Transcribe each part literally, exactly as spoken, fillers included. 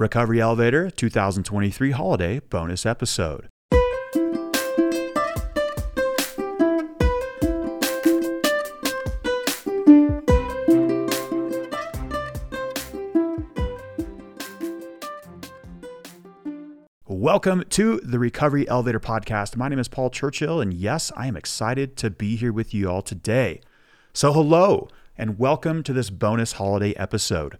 Recovery Elevator twenty twenty-three Holiday Bonus Episode. Welcome to the Recovery Elevator Podcast. My name is Paul Churchill, and yes, I am excited to be here with you all today. So hello, and welcome to this bonus holiday episode.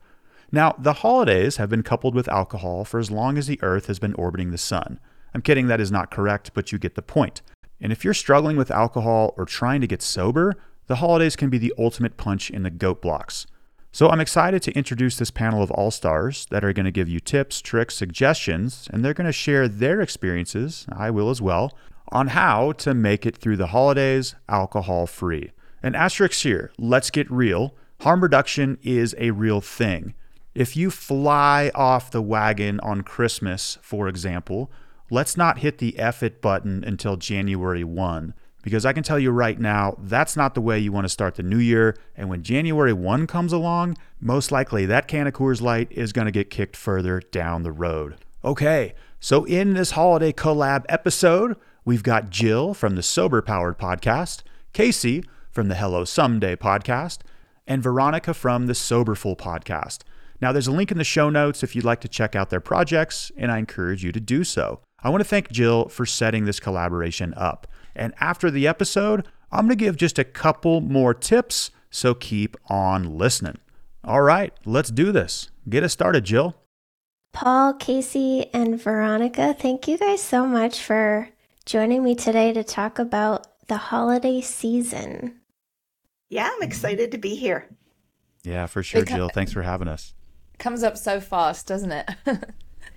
Now, the holidays have been coupled with alcohol for as long as the Earth has been orbiting the sun. I'm kidding, that is not correct, but you get the point. And if you're struggling with alcohol or trying to get sober, the holidays can be the ultimate punch in the goat blocks. So I'm excited to introduce this panel of all-stars that are going to give you tips, tricks, suggestions, and they're going to share their experiences, I will as well, on how to make it through the holidays alcohol-free. And asterisk here, let's get real. Harm reduction is a real thing. If you fly off the wagon on Christmas, for example, let's not hit the F it button until January first. Because I can tell you right now, that's not the way you want to start the new year. And when January first comes along, most likely that can of Coors Light is going to get kicked further down the road. Okay, so in this holiday collab episode, we've got Jill from the Sober Powered Podcast, Casey from the Hello Someday Podcast, and Veronica from the Soberful Podcast. Now, there's a link in the show notes if you'd like to check out their projects, and I encourage you to do so. I want to thank Jill for setting this collaboration up. And after the episode, I'm going to give just a couple more tips, so keep on listening. All right, let's do this. Get us started, Jill. Paul, Casey, and Veronica, thank you guys so much for joining me today to talk about the holiday season. Yeah, I'm excited to be here. Yeah, for sure, Jill. Thanks for having us. It comes up so fast, doesn't it?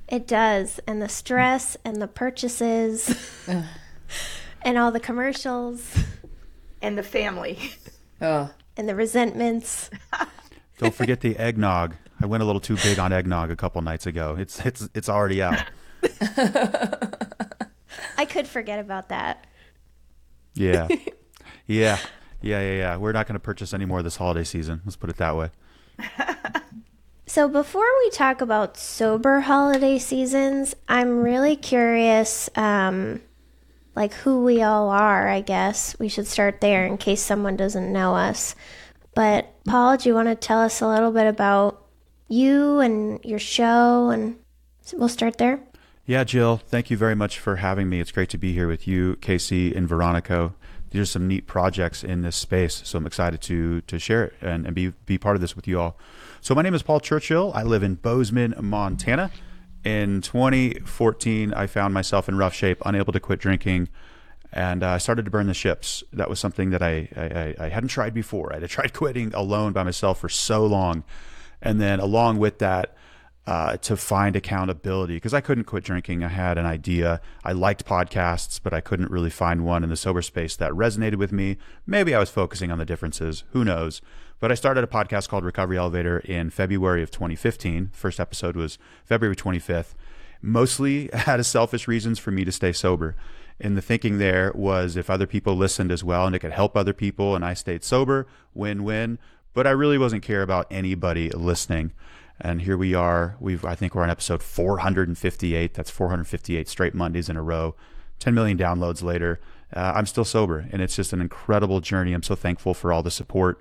It does, and the stress and the purchases. And all the commercials. And the family. Oh. And the resentments. Don't forget the eggnog. I went a little too big on eggnog a couple nights ago. It's it's it's already out. I could forget about that. Yeah. Yeah. Yeah, yeah, yeah. We're not going to purchase any more this holiday season. Let's put it that way. So before we talk about sober holiday seasons, I'm really curious... Um, like who we all are, I guess. We should start there in case someone doesn't know us. But Paul, do you want to tell us a little bit about you and your show? And we'll start there. Yeah, Jill, thank you very much for having me. It's great to be here with you, Casey and Veronica. There's some neat projects in this space, so I'm excited to to share it and, and be, be part of this with you all. So my name is Paul Churchill. I live in Bozeman, Montana. In twenty fourteen, I found myself in rough shape, unable to quit drinking, and I uh, started to burn the ships. That was something that I, I I hadn't tried before. I had tried quitting alone by myself for so long, and then along with that, uh, to find accountability, because I couldn't quit drinking. I had an idea. I liked podcasts, but I couldn't really find one in the sober space that resonated with me. Maybe I was focusing on the differences. Who knows? But I started a podcast called Recovery Elevator in February of twenty fifteen. First episode was February twenty-fifth. Mostly out of selfish reasons for me to stay sober. And the thinking there was if other people listened as well and it could help other people and I stayed sober, win-win. But I really wasn't care about anybody listening. And here we are. We've I think we're on episode four hundred fifty-eight. That's four hundred fifty-eight straight Mondays in a row. ten million downloads later. Uh, I'm still sober. And it's just an incredible journey. I'm so thankful for all the support.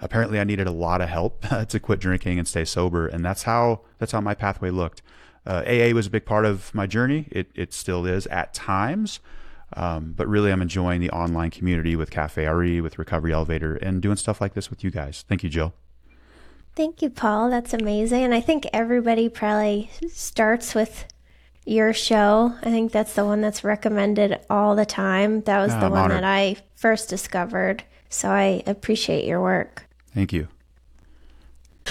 Apparently I needed a lot of help to quit drinking and stay sober. And that's how, that's how my pathway looked. Uh, A A was a big part of my journey. It, it still is at times. Um, but really I'm enjoying the online community with Cafe R E, with Recovery Elevator, and doing stuff like this with you guys. Thank you, Jill. Thank you, Paul. That's amazing. And I think everybody probably starts with your show. I think that's the one that's recommended all the time. That was no, the I'm one honored. That I first discovered. So I appreciate your work. Thank you.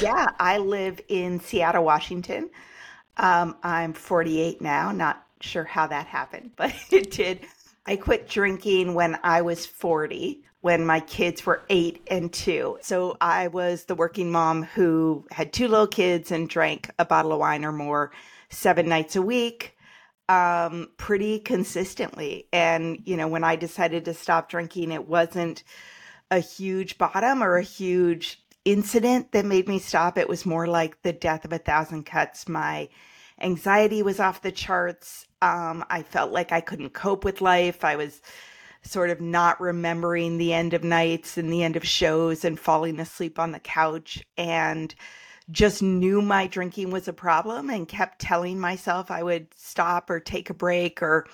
Yeah, I live in Seattle, Washington. Um, I'm forty-eight now. Not sure how that happened, but it did. I quit drinking when I was forty, when my kids were eight and two. So I was the working mom who had two little kids and drank a bottle of wine or more seven nights a week. Um, pretty consistently. And, you know, when I decided to stop drinking, it wasn't a huge bottom or a huge incident that made me stop. It was more like the death of a thousand cuts. My Anxiety was off the charts. Um, I felt like I couldn't cope with life. I was sort of not remembering the end of nights and the end of shows and falling asleep on the couch, and just knew my drinking was a problem and kept telling myself I would stop or take a break or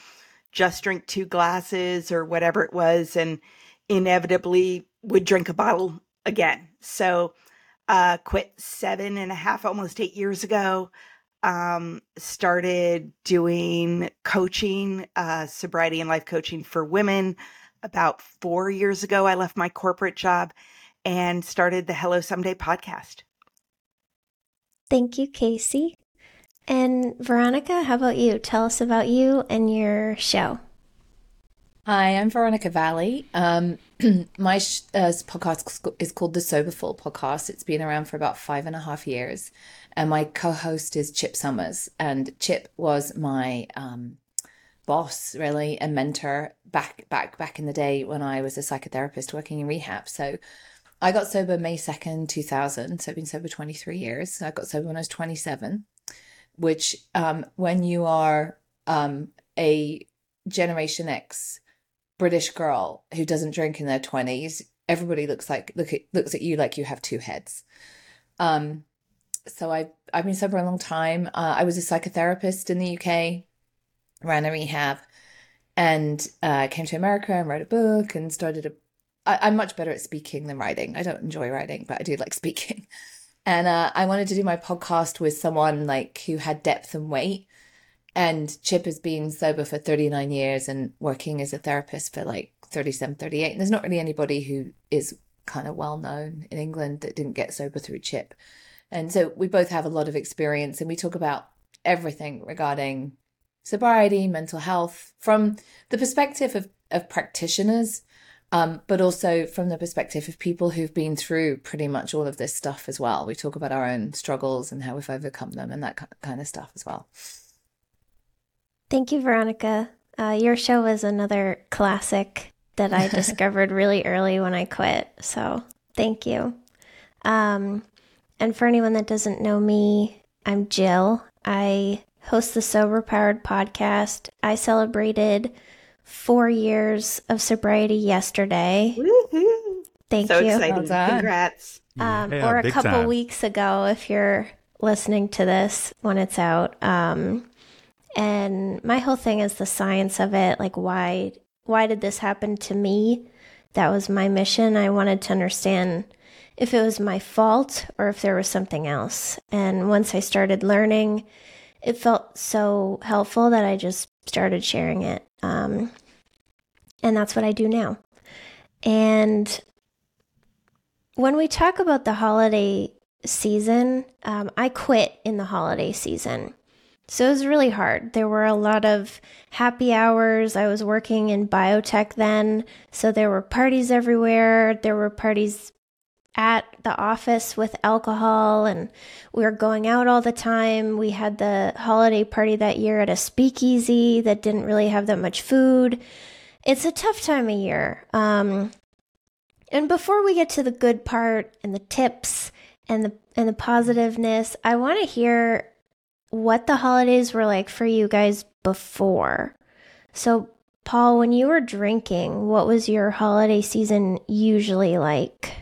just drink two glasses or whatever it was, and inevitably would drink a bottle again. So uh, quit seven and a half, almost eight years ago. Um, started doing coaching, uh, sobriety and life coaching for women. About four years ago, I left my corporate job and started the Hello Someday podcast. Thank you, Casey. And Veronica, how about you? Tell us about you and your show. Hi, I'm Veronica Valli. Um, my sh- uh, podcast is called the Soberful Podcast. It's been around for about five and a half years. And my co-host is Chip Summers. And Chip was my um, boss, really, and mentor back, back, back in the day when I was a psychotherapist working in rehab. So I got sober May second, two thousand. So I've been sober twenty-three years. I got sober when I was twenty-seven, which um, when you are um, a Generation X British girl who doesn't drink in their twenties, everybody looks like look at, looks at you like you have two heads. Um, so I've, I've been sober a long time. Uh, I was a psychotherapist in the U K, ran a rehab, and uh, came to America and wrote a book and started a... I, I'm much better at speaking than writing. I don't enjoy writing, but I do like speaking. And uh, I wanted to do my podcast with someone like who had depth and weight. And Chip has been sober for thirty-nine years and working as a therapist for like thirty-seven, thirty-eight. And there's not really anybody who is kind of well known in England that didn't get sober through Chip. And so we both have a lot of experience, and we talk about everything regarding sobriety, mental health, from the perspective of, of practitioners, um, but also from the perspective of people who've been through pretty much all of this stuff as well. We talk about our own struggles and how we've overcome them and that kind of stuff as well. Thank you, Veronica. Uh, your show was another classic that I discovered really early when I quit. So thank you. Um, and for anyone that doesn't know me, I'm Jill. I host the Sober Powered Podcast. I celebrated four years of sobriety yesterday. Woo-hoo. Thank so you. So exciting. Congrats. Um, yeah, or a couple time. weeks ago, if you're listening to this when it's out. Um And my whole thing is the science of it, like why why did this happen to me? That was my mission. I wanted to understand if it was my fault or if there was something else. And once I started learning, it felt so helpful that I just started sharing it. Um, and that's what I do now. And when we talk about the holiday season, um, I quit in the holiday season. So it was really hard. There were a lot of happy hours. I was working in biotech then, so there were parties everywhere. There were parties at the office with alcohol, and we were going out all the time. We had the holiday party that year at a speakeasy that didn't really have that much food. It's a tough time of year. Um, and before we get to the good part and the tips and the and the positiveness, I want to hear what the holidays were like for you guys before. So, Paul, when you were drinking, what was your holiday season usually like?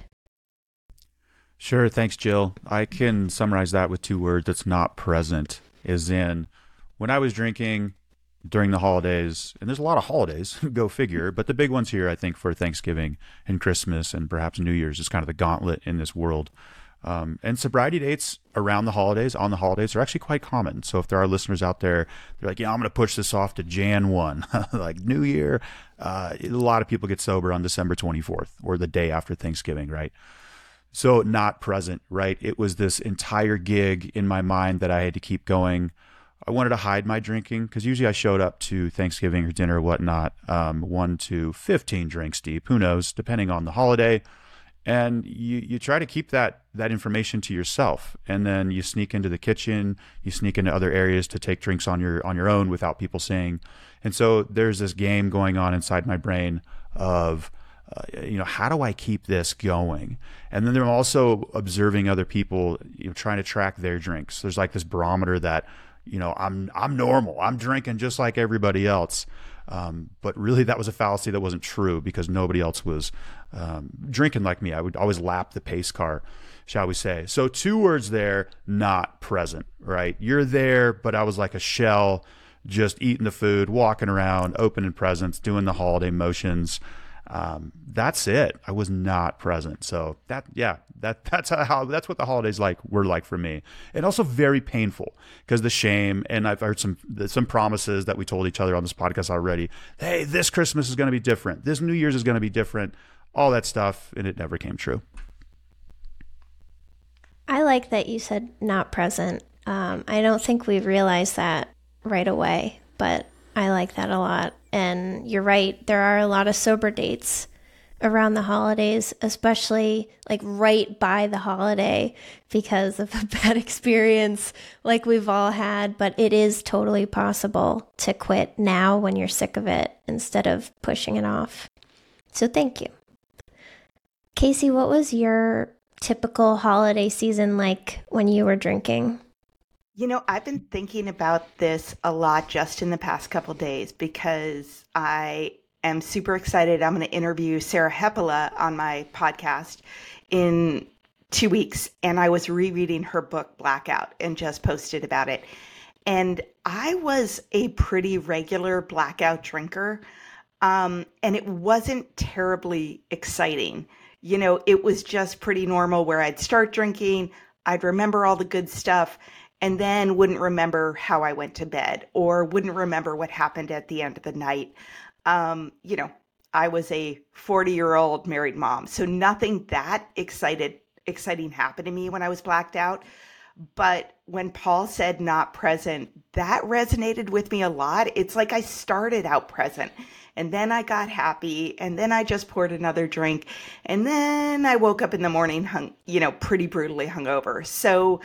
Sure. Thanks, Jill. I can summarize that with two words that's not present, is in when I was drinking during the holidays, and there's a lot of holidays, go figure, but the big ones here, I think, for Thanksgiving and Christmas and perhaps New Year's is kind of the gauntlet in this world. Um, and sobriety dates around the holidays, on the holidays, are actually quite common. So if there are listeners out there, they're like, yeah, I'm going to push this off to January first, like New Year. Uh, a lot of people get sober on December twenty-fourth or the day after Thanksgiving, right? So not present, right? It was this entire gig in my mind that I had to keep going. I wanted to hide my drinking because usually I showed up to Thanksgiving or dinner or whatnot, um, one to fifteen drinks deep, who knows, depending on the holiday. And you, you try to keep that that information to yourself, and then you sneak into the kitchen, you sneak into other areas to take drinks on your on your own without people seeing. And so there's this game going on inside my brain of, uh, you know, how do I keep this going? And then I'm also observing other people, you know, trying to track their drinks. There's like this barometer that, you know, I'm I'm normal. I'm drinking just like everybody else. Um, but really, that was a fallacy that wasn't true, because nobody else was um, drinking like me. I would always lap the pace car, shall we say. So two words there, not present, right? You're there, but I was like a shell, just eating the food, walking around, opening presents, doing the holiday motions. Um, that's it. I was not present. So that, yeah, that, that's how, that's what the holidays like were like for me. And also very painful, because the shame, and I've heard some, some promises that we told each other on this podcast already. Hey, this Christmas is going to be different. This New Year's is going to be different, all that stuff. And it never came true. I like that you said not present. Um, I don't think we realized that right away, but I like that a lot. And you're right, there are a lot of sober dates around the holidays, especially like right by the holiday, because of a bad experience like we've all had. But it is totally possible to quit now when you're sick of it, instead of pushing it off. So thank you. Casey, what was your typical holiday season like when you were drinking? You know, I've been thinking about this a lot just in the past couple days, because I am super excited. I'm going to interview Sarah Hepola on my podcast in two weeks. And I was rereading her book, Blackout, and just posted about it. And I was a pretty regular blackout drinker. Um, and it wasn't terribly exciting. You know, it was just pretty normal, where I'd start drinking, I'd remember all the good stuff, and then wouldn't remember how I went to bed, or wouldn't remember what happened at the end of the night. Um, you know, I was a forty-year-old married mom, so nothing that excited, exciting happened to me when I was blacked out. But when Paul said not present, that resonated with me a lot. It's like I started out present, and then I got happy, and then I just poured another drink, and then I woke up in the morning, hung, you know, pretty brutally hungover. So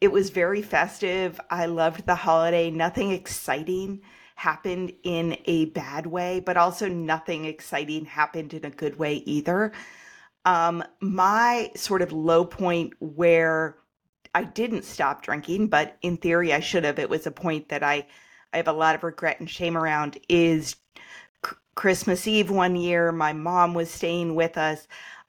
it was very festive. I loved the holiday. Nothing exciting happened in a bad way, but also nothing exciting happened in a good way either. Um, my sort of low point where I didn't stop drinking, but in theory I should have, it was a point that I, I have a lot of regret and shame around, is c- Christmas Eve one year. My mom was staying with us,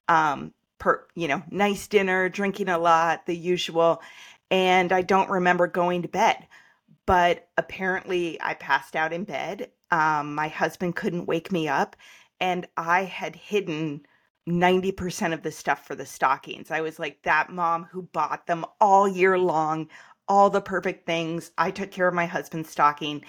um, per, you know, nice dinner, drinking a lot, the usual. And I don't remember going to bed, but apparently I passed out in bed. Um, my husband couldn't wake me up, and I had hidden ninety percent of the stuff for the stockings. I was like that mom who bought them all year long, all the perfect things. I took care of my husband's stocking,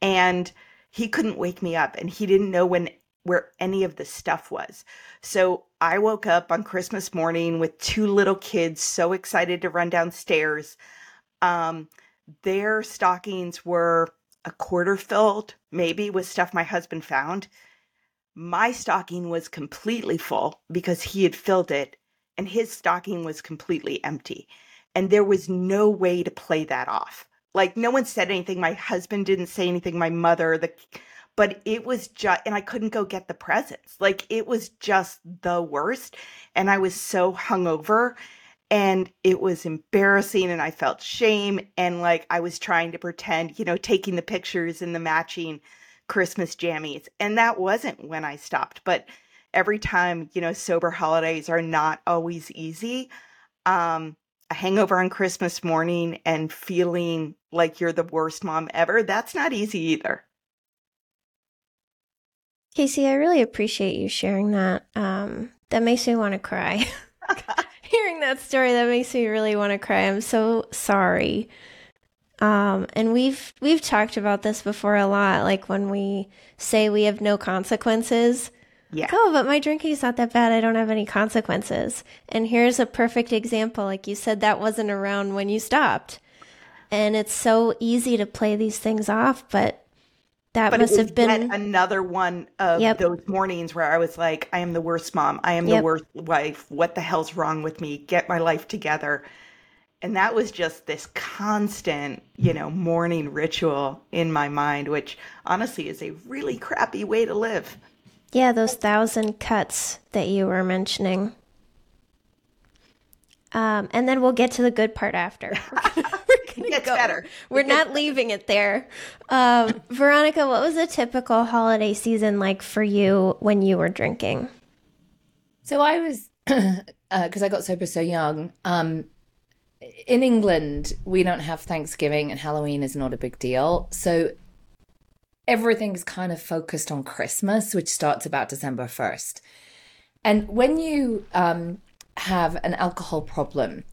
and he couldn't wake me up, and he didn't know when where any of the stuff was. So I woke up on Christmas morning with two little kids, so excited to run downstairs. Um, their stockings were a quarter filled, maybe, with stuff my husband found. My stocking was completely full because he had filled it, and his stocking was completely empty. And there was no way to play that off. Like, no one said anything. My husband didn't say anything. My mother, the But it was just, and I couldn't go get the presents. Like, it was just the worst. And I was so hungover, and it was embarrassing, and I felt shame. And like, I was trying to pretend, you know, taking the pictures in the matching Christmas jammies. And that wasn't when I stopped. But every time, you know, sober holidays are not always easy. Um, a hangover on Christmas morning and feeling like you're the worst mom ever, that's not easy either. Casey, I really appreciate you sharing that. Um, that makes me want to cry. Hearing that story, that makes me really want to cry. I'm so sorry. Um, and we've we've talked about this before a lot, like when we say we have no consequences. Yeah. Like, oh, but my drinking is not that bad. I don't have any consequences. And here's a perfect example. Like you said, that wasn't around when you stopped. And it's so easy to play these things off, but That but must it was have been another one of yep. those mornings where I was like, I am the worst mom. I am yep. the worst wife. What the hell's wrong with me? Get my life together. And that was just this constant, you know, morning ritual in my mind, which honestly is a really crappy way to live. Yeah, those thousand cuts that you were mentioning. Um, and then we'll get to the good part after. We're gonna, we're gonna It's go. better. We're not leaving it there. Um, Veronica, what was a typical holiday season like for you when you were drinking? So I was, because uh, I got sober so young, um, in England, we don't have Thanksgiving and Halloween is not a big deal. So everything's kind of focused on Christmas, which starts about December first. And when you um, have an alcohol problem,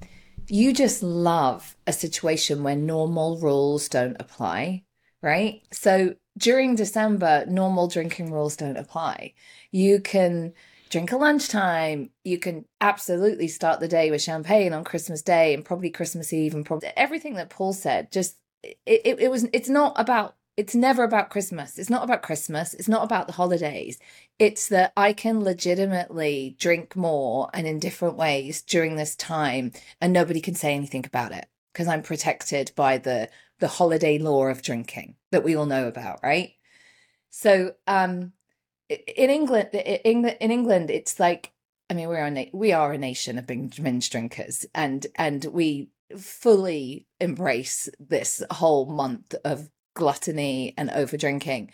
you just love a situation where normal rules don't apply, right? So during December, normal drinking rules don't apply. You can drink at lunchtime. You can absolutely start the day with champagne on Christmas Day and probably Christmas Eve and probably everything that Paul said. Just it, it, it was. It's not about. It's never about Christmas. It's not about Christmas. It's not about the holidays. It's that I can legitimately drink more and in different ways during this time, and nobody can say anything about it because I'm protected by the the holiday law of drinking that we all know about, right? So um, in England, in England, it's like, I mean, we're a na- we are a nation of binge drinkers, and and we fully embrace this whole month of gluttony and over drinking.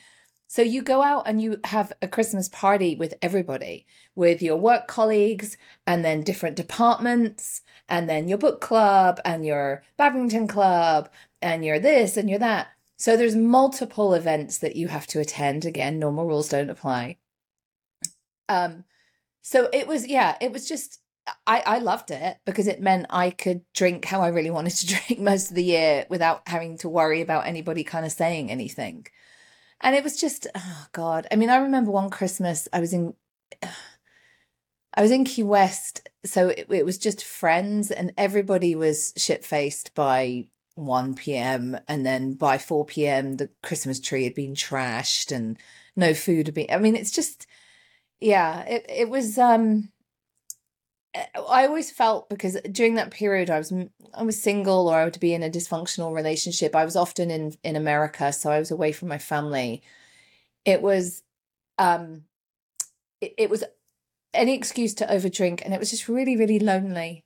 So you go out and you have a Christmas party with everybody, with your work colleagues and then different departments and then your book club and your badminton club and your this and your that. So there's multiple events that you have to attend. Again, normal rules don't apply. Um, so it was, yeah, it was just, I, I loved it because it meant I could drink how I really wanted to drink most of the year without having to worry about anybody kind of saying anything. And it was just, oh God. I mean, I remember one Christmas I was in, I was in Key West. So it, it was just friends and everybody was shit-faced by one p.m. And then by four p.m. the Christmas tree had been trashed and no food had been, I mean, it's just, yeah, it, it was, um, I always felt, because during that period I was I was single or I would be in a dysfunctional relationship. I was often in, in America, so I was away from my family. It was, um, it, it was any excuse to overdrink, and it was just really, really lonely.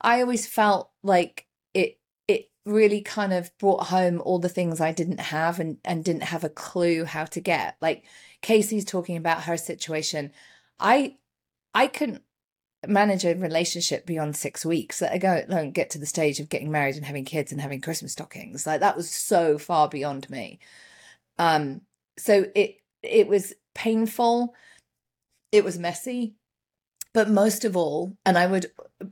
I always felt like it it really kind of brought home all the things I didn't have and, and didn't have a clue how to get. Like Casey's talking about her situation. I I couldn't manage a relationship beyond six weeks. Let go don't get to the stage of getting married and having kids and having Christmas stockings. Like that was so far beyond me. Um, so it it was painful. It was messy, but most of all, and I would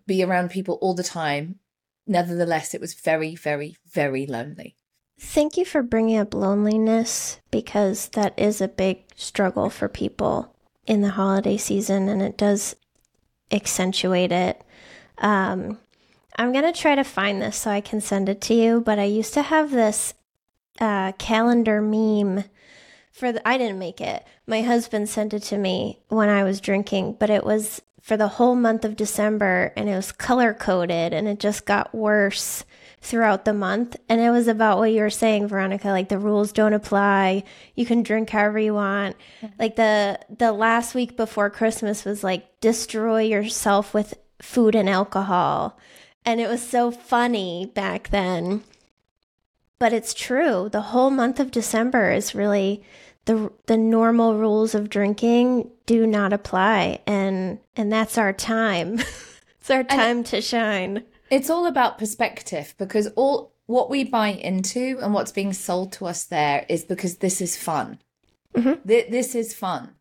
be around people all the time. Nevertheless, it was very, very, very lonely. Thank you for bringing up loneliness, because that is a big struggle for people in the holiday season, and it does accentuate it. Um, I'm going to try to find this so I can send it to you, but I used to have this uh, calendar meme for the, I didn't make it. My husband sent it to me when I was drinking, but it was for the whole month of December, and it was color coded, and it just got worse throughout the month. And it was about what you were saying, Veronica, like the rules don't apply. You can drink however you want. Like the, the last week before Christmas was like, destroy yourself with food and alcohol. And it was so funny back then, but it's true. The whole month of December is really the the normal rules of drinking do not apply, and and that's our time. It's our time and to shine. It's all about perspective, because all what we buy into and what's being sold to us there is because this is fun. Mm-hmm. Th- this is fun.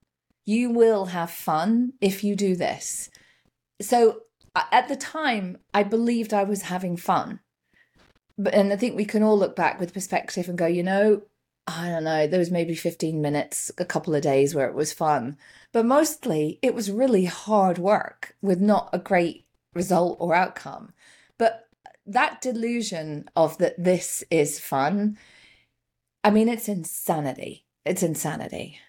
You will have fun if you do this. So at the time, I believed I was having fun. But, and I think we can all look back with perspective and go, you know, I don't know, there was maybe fifteen minutes, a couple of days where it was fun. But mostly it was really hard work with not a great result or outcome. But that delusion of that this is fun, I mean, it's insanity. It's insanity.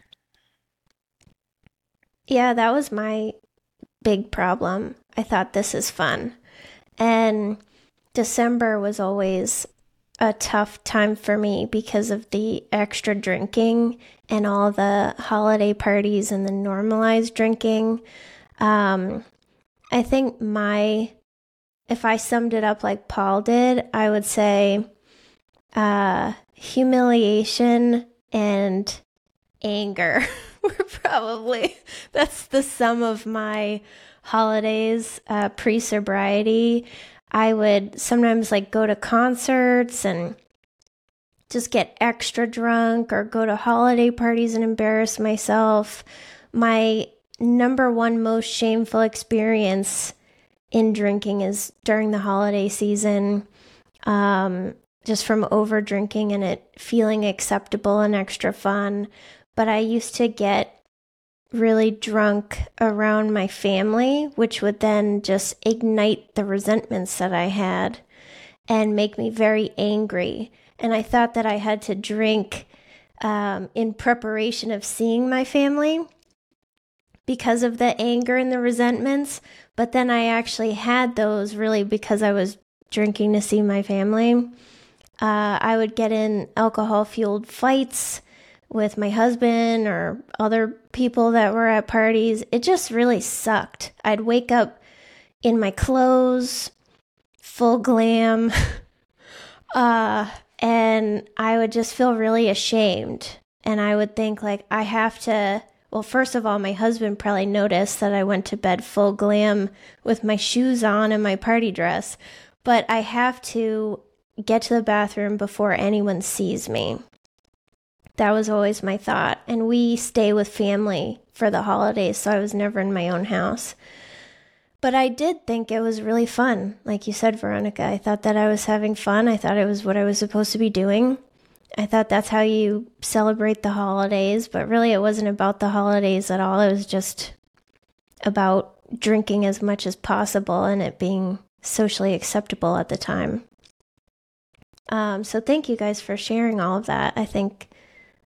Yeah, that was my big problem. I thought this is fun. And December was always a tough time for me because of the extra drinking and all the holiday parties and the normalized drinking. Um, I think my if I summed it up like Paul did, I would say uh, humiliation and anger were probably, that's the sum of my holidays, uh, pre-sobriety. I would sometimes like go to concerts and just get extra drunk or go to holiday parties and embarrass myself. My number one most shameful experience in drinking is during the holiday season, um, just from over drinking and it feeling acceptable and extra fun. But I used to get really drunk around my family, which would then just ignite the resentments that I had and make me very angry. And I thought that I had to drink um, in preparation of seeing my family because of the anger and the resentments. But then I actually had those really because I was drinking to see my family. Uh, I would get in alcohol-fueled fights with my husband or other people that were at parties. It just really sucked. I'd wake up in my clothes, full glam, uh, and I would just feel really ashamed. And I would think like, I have to, well, first of all, my husband probably noticed that I went to bed full glam with my shoes on and my party dress, but I have to get to the bathroom before anyone sees me. That was always my thought. And we stay with family for the holidays, so I was never in my own house. But I did think it was really fun. Like you said, Veronica, I thought that I was having fun. I thought it was what I was supposed to be doing. I thought that's how you celebrate the holidays, but really it wasn't about the holidays at all. It was just about drinking as much as possible and it being socially acceptable at the time. Um, so thank you guys for sharing all of that. I think...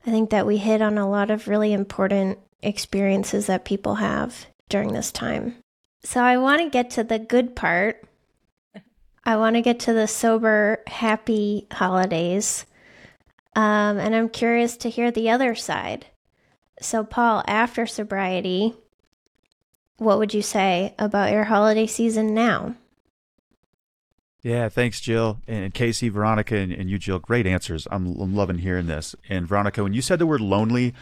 I think that we hit on a lot of really important experiences that people have during this time. So I want to get to the good part. I want to get to the sober, happy holidays. Um, and I'm curious to hear the other side. So Paul, after sobriety, what would you say about your holiday season now? Yeah, thanks, Jill, and Casey, Veronica, and, and you, Jill. Great answers. I'm, I'm loving hearing this. And Veronica, when you said the word lonely,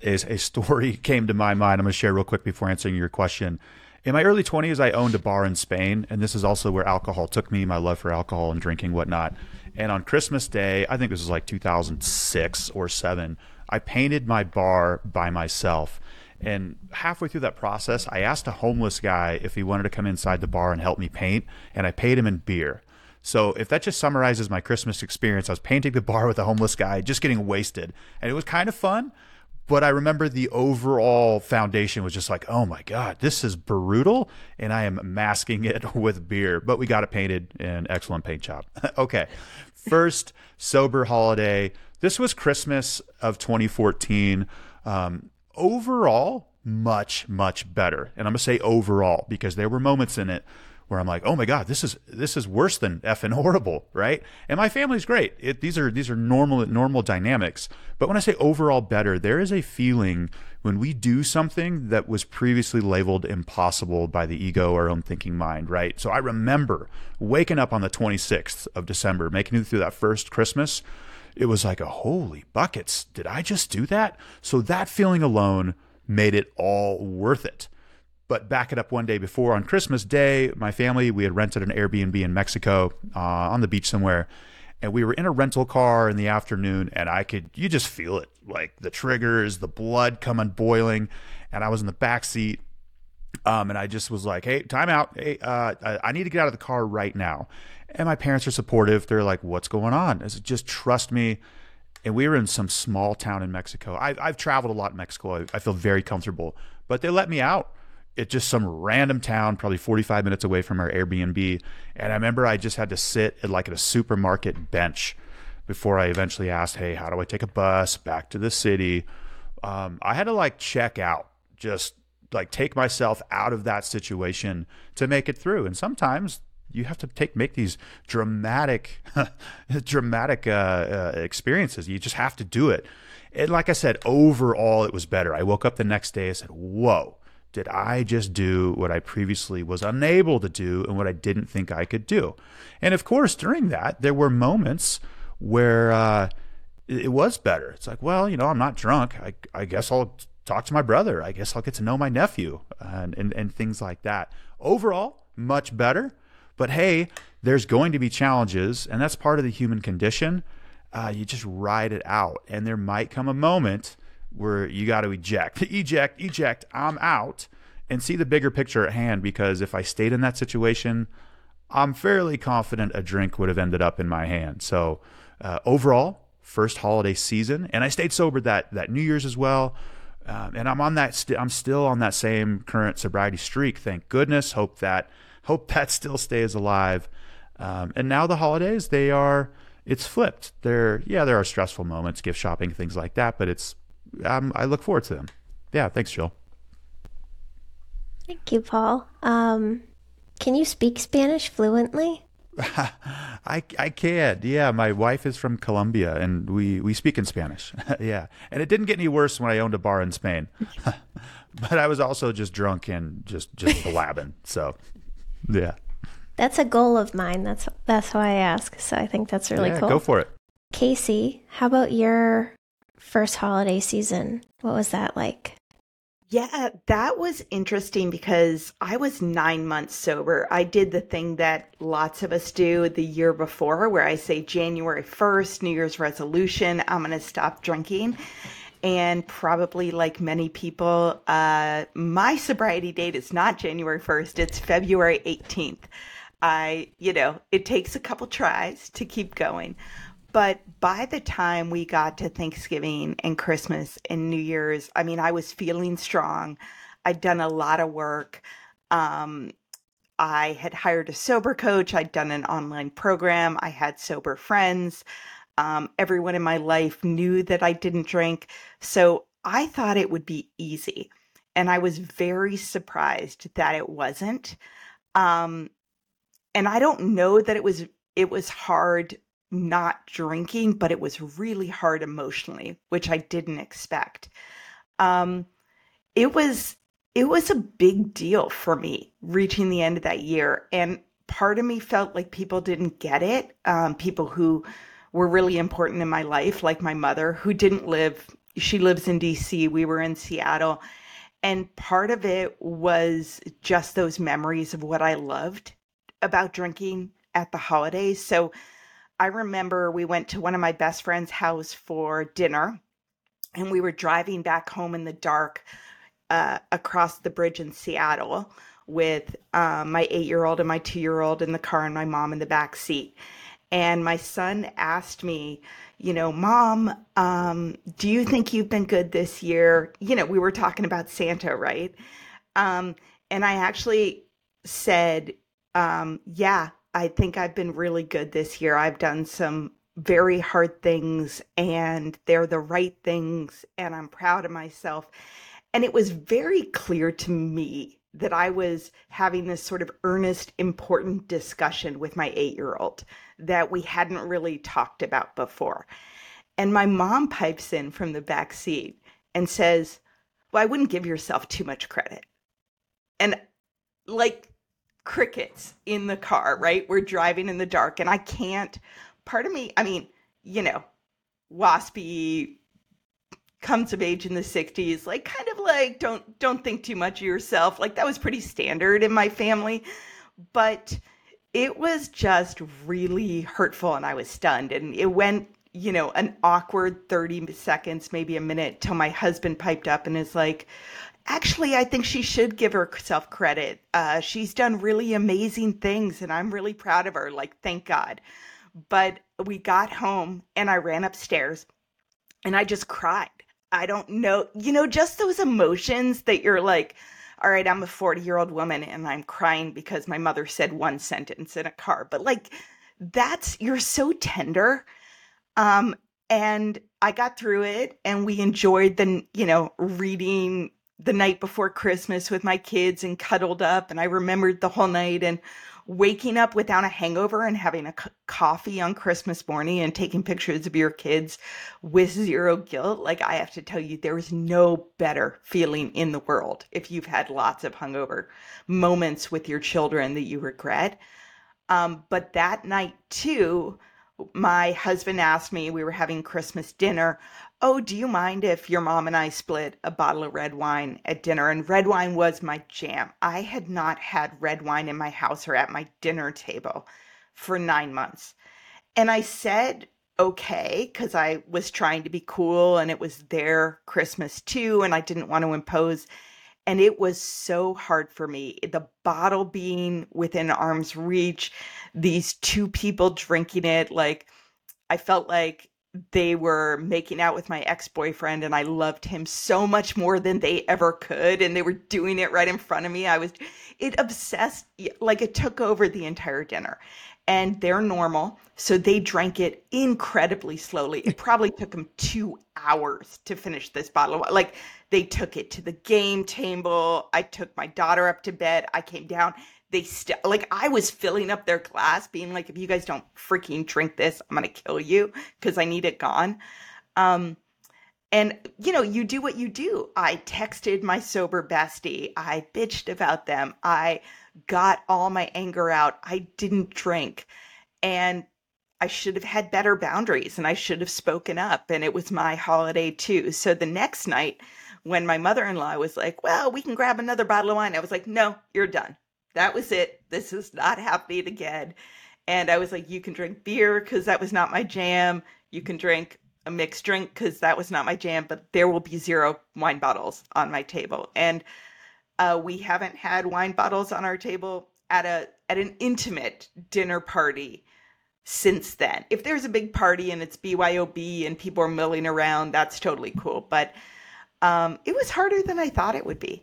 is a story came to my mind. I'm going to share real quick before answering your question. In my early twenties, I owned a bar in Spain, and this is also where alcohol took me, my love for alcohol and drinking, whatnot. And on Christmas Day, I think this was like two thousand six or seven, I painted my bar by myself. And halfway through that process, I asked a homeless guy if he wanted to come inside the bar and help me paint, and I paid him in beer. So if that just summarizes my Christmas experience, I was painting the bar with a homeless guy, just getting wasted. And it was kind of fun, but I remember the overall foundation was just like, oh my God, this is brutal, and I am masking it with beer. But we got it painted in an excellent paint job. Okay, first sober holiday. This was Christmas of twenty fourteen. Um, Overall, much, much better. And I'm going to say overall because there were moments in it where I'm like, oh my God, this is this is worse than effing horrible, right? And my family's great. It, these are these are normal normal dynamics. But when I say overall better, there is a feeling when we do something that was previously labeled impossible by the ego or own thinking mind, right? So I remember waking up on the twenty-sixth of December, making it through that first Christmas. It was like a holy buckets. Did I just do that? So that feeling alone made it all worth it. But back it up one day before on Christmas Day, my family, we had rented an Airbnb in Mexico uh, on the beach somewhere. And we were in a rental car in the afternoon and I could, you just feel it. Like the triggers, the blood coming boiling. And I was in the back seat. Um, and I just was like, hey, time out. Hey, uh, I need to get out of the car right now. And my parents are supportive. They're like, what's going on? I said, just trust me. And we were in some small town in Mexico. I, I've traveled a lot in Mexico. I, I feel very comfortable. But they let me out. It's just some random town, probably forty-five minutes away from our Airbnb. And I remember I just had to sit at like at a supermarket bench before I eventually asked, hey, how do I take a bus back to the city? Um, I had to like check out, just like take myself out of that situation to make it through. And sometimes you have to take make these dramatic, dramatic uh, uh, experiences. You just have to do it. And like I said, overall, it was better. I woke up the next day. I said, whoa, did I just do what I previously was unable to do and what I didn't think I could do? And of course, during that, there were moments where uh, it was better. It's like, well, you know, I'm not drunk. I, I guess I'll talk to my brother. I guess I'll get to know my nephew and, and, and things like that. Overall, much better. But hey, there's going to be challenges, and that's part of the human condition. Uh, you just ride it out, and there might come a moment where you got to eject, eject, eject, I'm out, and see the bigger picture at hand, because if I stayed in that situation, I'm fairly confident a drink would have ended up in my hand. So uh, overall, first holiday season, and I stayed sober that that New Year's as well. Um, and I'm on that. St- I'm still on that same current sobriety streak. Thank goodness. Hope that. Hope that still stays alive. Um, and now the holidays, they are. It's flipped. There, yeah, there are stressful moments, gift shopping, things like that. But it's. Um, I look forward to them. Yeah. Thanks, Jill. Thank you, Paul. Um, can you speak Spanish fluently? I I can. Yeah, my wife is from Colombia, and we, we speak in Spanish. Yeah, and it didn't get any worse when I owned a bar in Spain. But I was also just drunk and just just blabbing. So, yeah. That's a goal of mine. That's that's why I ask. So I think that's really yeah, cool. Go for it, Casey. How about your first holiday season? What was that like? Yeah, that was interesting because I was nine months sober. I did the thing that lots of us do the year before where I say January first, New Year's resolution, I'm going to stop drinking. And probably like many people, uh, my sobriety date is not January first, it's February eighteenth. I, you know, it takes a couple tries to keep going. But by the time we got to Thanksgiving and Christmas and New Year's, I mean, I was feeling strong. I'd done a lot of work. Um, I had hired a sober coach. I'd done an online program. I had sober friends. Um, everyone in my life knew that I didn't drink. So I thought it would be easy. And I was very surprised that it wasn't. Um, and I don't know that it was, it was hard not drinking, but it was really hard emotionally, which I didn't expect. Um, it was, it was a big deal for me reaching the end of that year. And part of me felt like people didn't get it. Um, people who were really important in my life, like my mother, who didn't live, she lives in D C, we were in Seattle. And part of it was just those memories of what I loved about drinking at the holidays. So I remember we went to one of my best friend's house for dinner, and we were driving back home in the dark uh, across the bridge in Seattle with um, my eight-year-old and my two-year-old in the car and my mom in the back seat. And my son asked me, you know, Mom, um, do you think you've been good this year? You know, we were talking about Santa, right? Um, and I actually said, um, yeah, I think I've been really good this year. I've done some very hard things, and they're the right things, and I'm proud of myself. And it was very clear to me that I was having this sort of earnest, important discussion with my eight-year-old that we hadn't really talked about before. And my mom pipes in from the back seat and says, well, I wouldn't give yourself too much credit. And like, crickets in the car, right? We're driving in the dark, and I can't, part of me, I mean, you know, waspy, comes of age in the sixties, like kind of like, don't, don't think too much of yourself. Like that was pretty standard in my family, but it was just really hurtful. And I was stunned, and it went, you know, an awkward thirty seconds, maybe a minute, till my husband piped up and is like, actually, I think she should give herself credit. Uh, she's done really amazing things, and I'm really proud of her. Like, thank God. But we got home, and I ran upstairs, and I just cried. I don't know. You know, just those emotions that you're like, all right, I'm a forty-year-old woman, and I'm crying because my mother said one sentence in a car. But, like, that's – you're so tender. Um, and I got through it, and we enjoyed the, you know, reading – the night before Christmas with my kids and cuddled up, and I remembered the whole night, and waking up without a hangover and having a c- coffee on Christmas morning and taking pictures of your kids with zero guilt. Like, I have to tell you, there is no better feeling in the world if you've had lots of hungover moments with your children that you regret. Um, but that night too, my husband asked me, we were having Christmas dinner, oh, do you mind if your mom and I split a bottle of red wine at dinner? And red wine was my jam. I had not had red wine in my house or at my dinner table for nine months. And I said, okay, because I was trying to be cool and it was their Christmas too, and I didn't want to impose. And it was so hard for me, the bottle being within arm's reach, these two people drinking it. Like, I felt like they were making out with my ex-boyfriend and I loved him so much more than they ever could. And they were doing it right in front of me. I was, it obsessed, like it took over the entire dinner. And they're normal, so they drank it incredibly slowly. It probably took them two hours to finish this bottle. Like, they took it to the game table. I took my daughter up to bed. I came down. They still, like, I was filling up their glass, being like, if you guys don't freaking drink this, I'm going to kill you because I need it gone. Um, and, you know, you do what you do. I texted my sober bestie. I bitched about them. I got all my anger out. I didn't drink, and I should have had better boundaries, and I should have spoken up, and it was my holiday too. So the next night when my mother-in-law was like, well, we can grab another bottle of wine, I was like, no, you're done. That was it. This is not happening again. And I was like, you can drink beer because that was not my jam. You can drink a mixed drink because that was not my jam, but there will be zero wine bottles on my table. And Uh, we haven't had wine bottles on our table at a at an intimate dinner party since then. If there's a big party and it's B Y O B and people are milling around, that's totally cool. But um, it was harder than I thought it would be.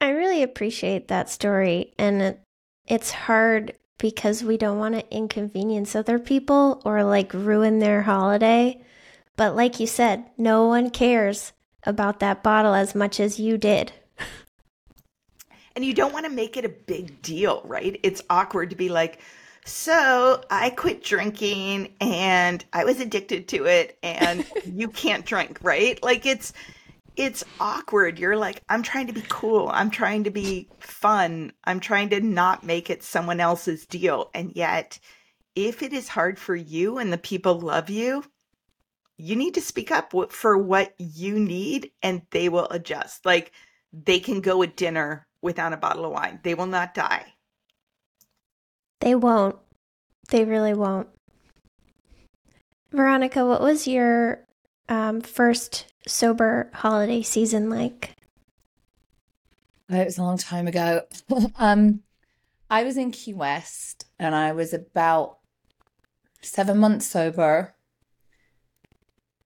I really appreciate that story. And it, it's hard because we don't want to inconvenience other people or like ruin their holiday. But like you said, no one cares about that bottle as much as you did. And you don't want to make it a big deal, right? It's awkward to be like, so I quit drinking and I was addicted to it and you can't drink, right? Like it's, it's awkward. You're like, I'm trying to be cool. I'm trying to be fun. I'm trying to not make it someone else's deal. And yet if it is hard for you and the people love you, you need to speak up for what you need and they will adjust. Like they can go at dinner without a bottle of wine. They will not die. They won't. They really won't. Veronica, what was your um, first sober holiday season like? Oh, it was a long time ago. um, I was in Key West and I was about seven months sober.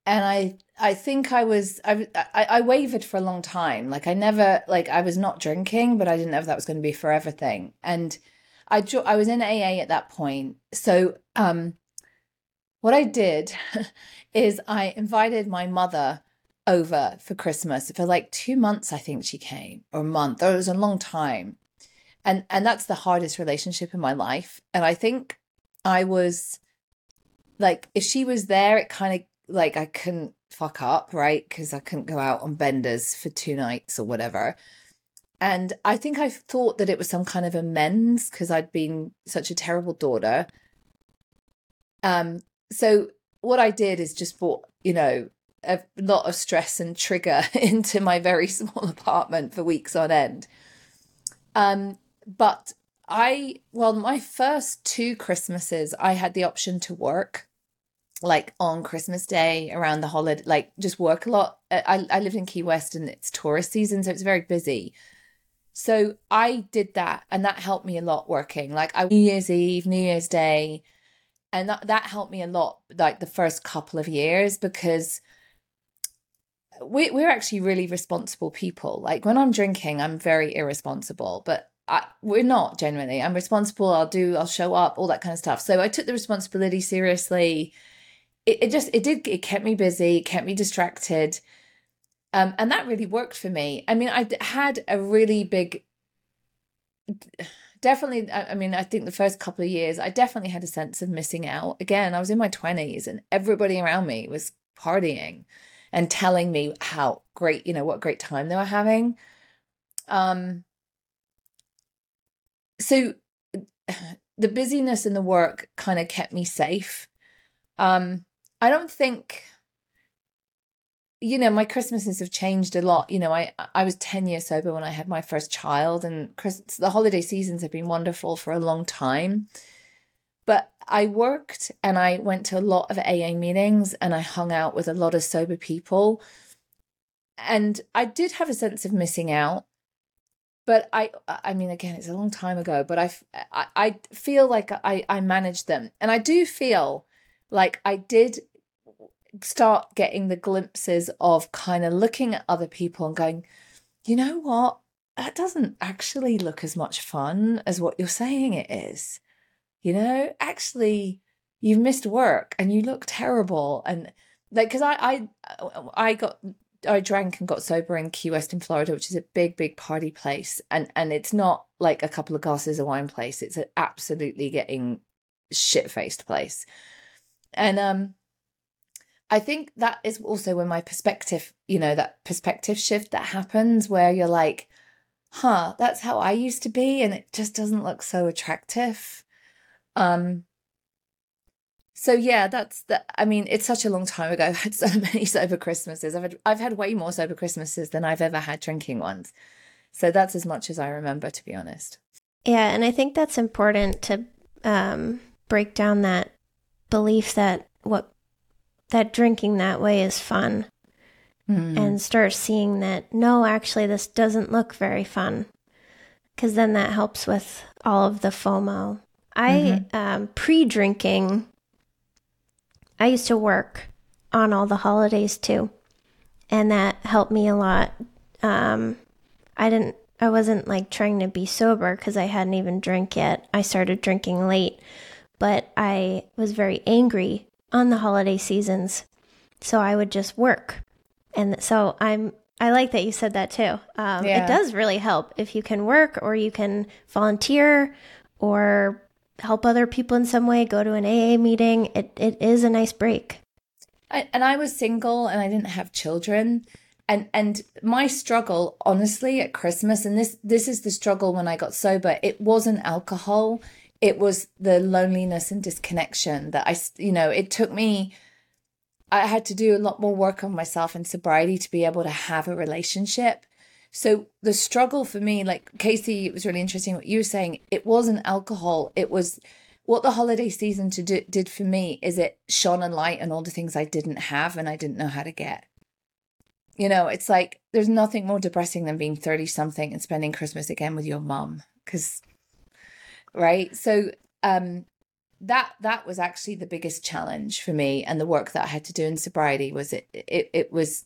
And I, I think I was, I, I, I wavered for a long time. Like I never, like I was not drinking, but I didn't know if that was going to be forever thing. And I, I was in A A at that point. So um, what I did is I invited my mother over for Christmas for like two months. I think she came, or a month, or it was a long time. And, and that's the hardest relationship in my life. And I think I was like, if she was there, it kind of, like I couldn't fuck up, right? Because I couldn't go out on benders for two nights or whatever. And I think I thought that it was some kind of amends because I'd been such a terrible daughter. Um. So what I did is just brought, you know, a lot of stress and trigger into my very small apartment for weeks on end. Um. But I, well, my first two Christmases, I had the option to work. Like on Christmas Day, around the holiday, like just work a lot. I I lived in Key West and it's tourist season, so it's very busy. So I did that and that helped me a lot working. Like I, New Year's Eve, New Year's Day, and that, that helped me a lot like the first couple of years because we, we're actually really responsible people. Like when I'm drinking, I'm very irresponsible, but I, we're not generally. I'm responsible, I'll do, I'll show up, all that kind of stuff. So I took the responsibility seriously. It, it just, it did, it kept me busy, it kept me distracted. Um, and that really worked for me. I mean, I had a really big, definitely, I mean, I think the first couple of years, I definitely had a sense of missing out. Again, I was in my twenties and everybody around me was partying and telling me how great, you know, what great time they were having. Um, so the busyness and the work kind of kept me safe. Um, I don't think... you know, my Christmases have changed a lot. You know, I, I was ten years sober when I had my first child, and Christmas, the holiday seasons have been wonderful for a long time. But I worked and I went to a lot of A A meetings and I hung out with a lot of sober people. And I did have a sense of missing out. But I, I mean, again, it's a long time ago, but I, I, I feel like I, I managed them. And I do feel like I did start getting the glimpses of kind of looking at other people and going, you know what, that doesn't actually look as much fun as what you're saying it is. You know, actually you've missed work and you look terrible. And like, cause I, I, I got, I drank and got sober in Key West in Florida, which is a big, big party place. And, and it's not like a couple of glasses of wine place. It's an absolutely getting shit-faced place. And, um, I think that is also when my perspective, you know, that perspective shift that happens where you're like, huh, that's how I used to be. And it just doesn't look so attractive. Um, so yeah, that's the, I mean, it's such a long time ago. I've had so many sober Christmases. I've had, I've had way more sober Christmases than I've ever had drinking ones. So that's as much as I remember, to be honest. Yeah. And I think that's important to um, break down that belief that what, that drinking that way is fun mm. and start seeing that, no, actually this doesn't look very fun, because then that helps with all of the FOMO. I, mm-hmm. um, pre-drinking, I used to work on all the holidays too. And that helped me a lot. Um, I didn't, I wasn't like trying to be sober because I hadn't even drank yet. I started drinking late, but I was very angry on the holiday seasons. So I would just work. And so I'm, I like that you said that too. Um, yeah. It does really help if you can work or you can volunteer or help other people in some way, go to an A A meeting. It It is a nice break. I, and I was single and I didn't have children. And and my struggle, honestly, at Christmas, and this this is the struggle when I got sober, it wasn't alcohol. It was the loneliness and disconnection that I, you know, it took me, I had to do a lot more work on myself in sobriety to be able to have a relationship. So the struggle for me, like Casey, it was really interesting what you were saying. It wasn't alcohol. It was what the holiday season to do, did for me is it shone a light on all the things I didn't have and I didn't know how to get. You know, it's like, there's nothing more depressing than being thirty something and spending Christmas again with your mom. Cause Right. So um, that that was actually the biggest challenge for me. And the work that I had to do in sobriety was it it, it was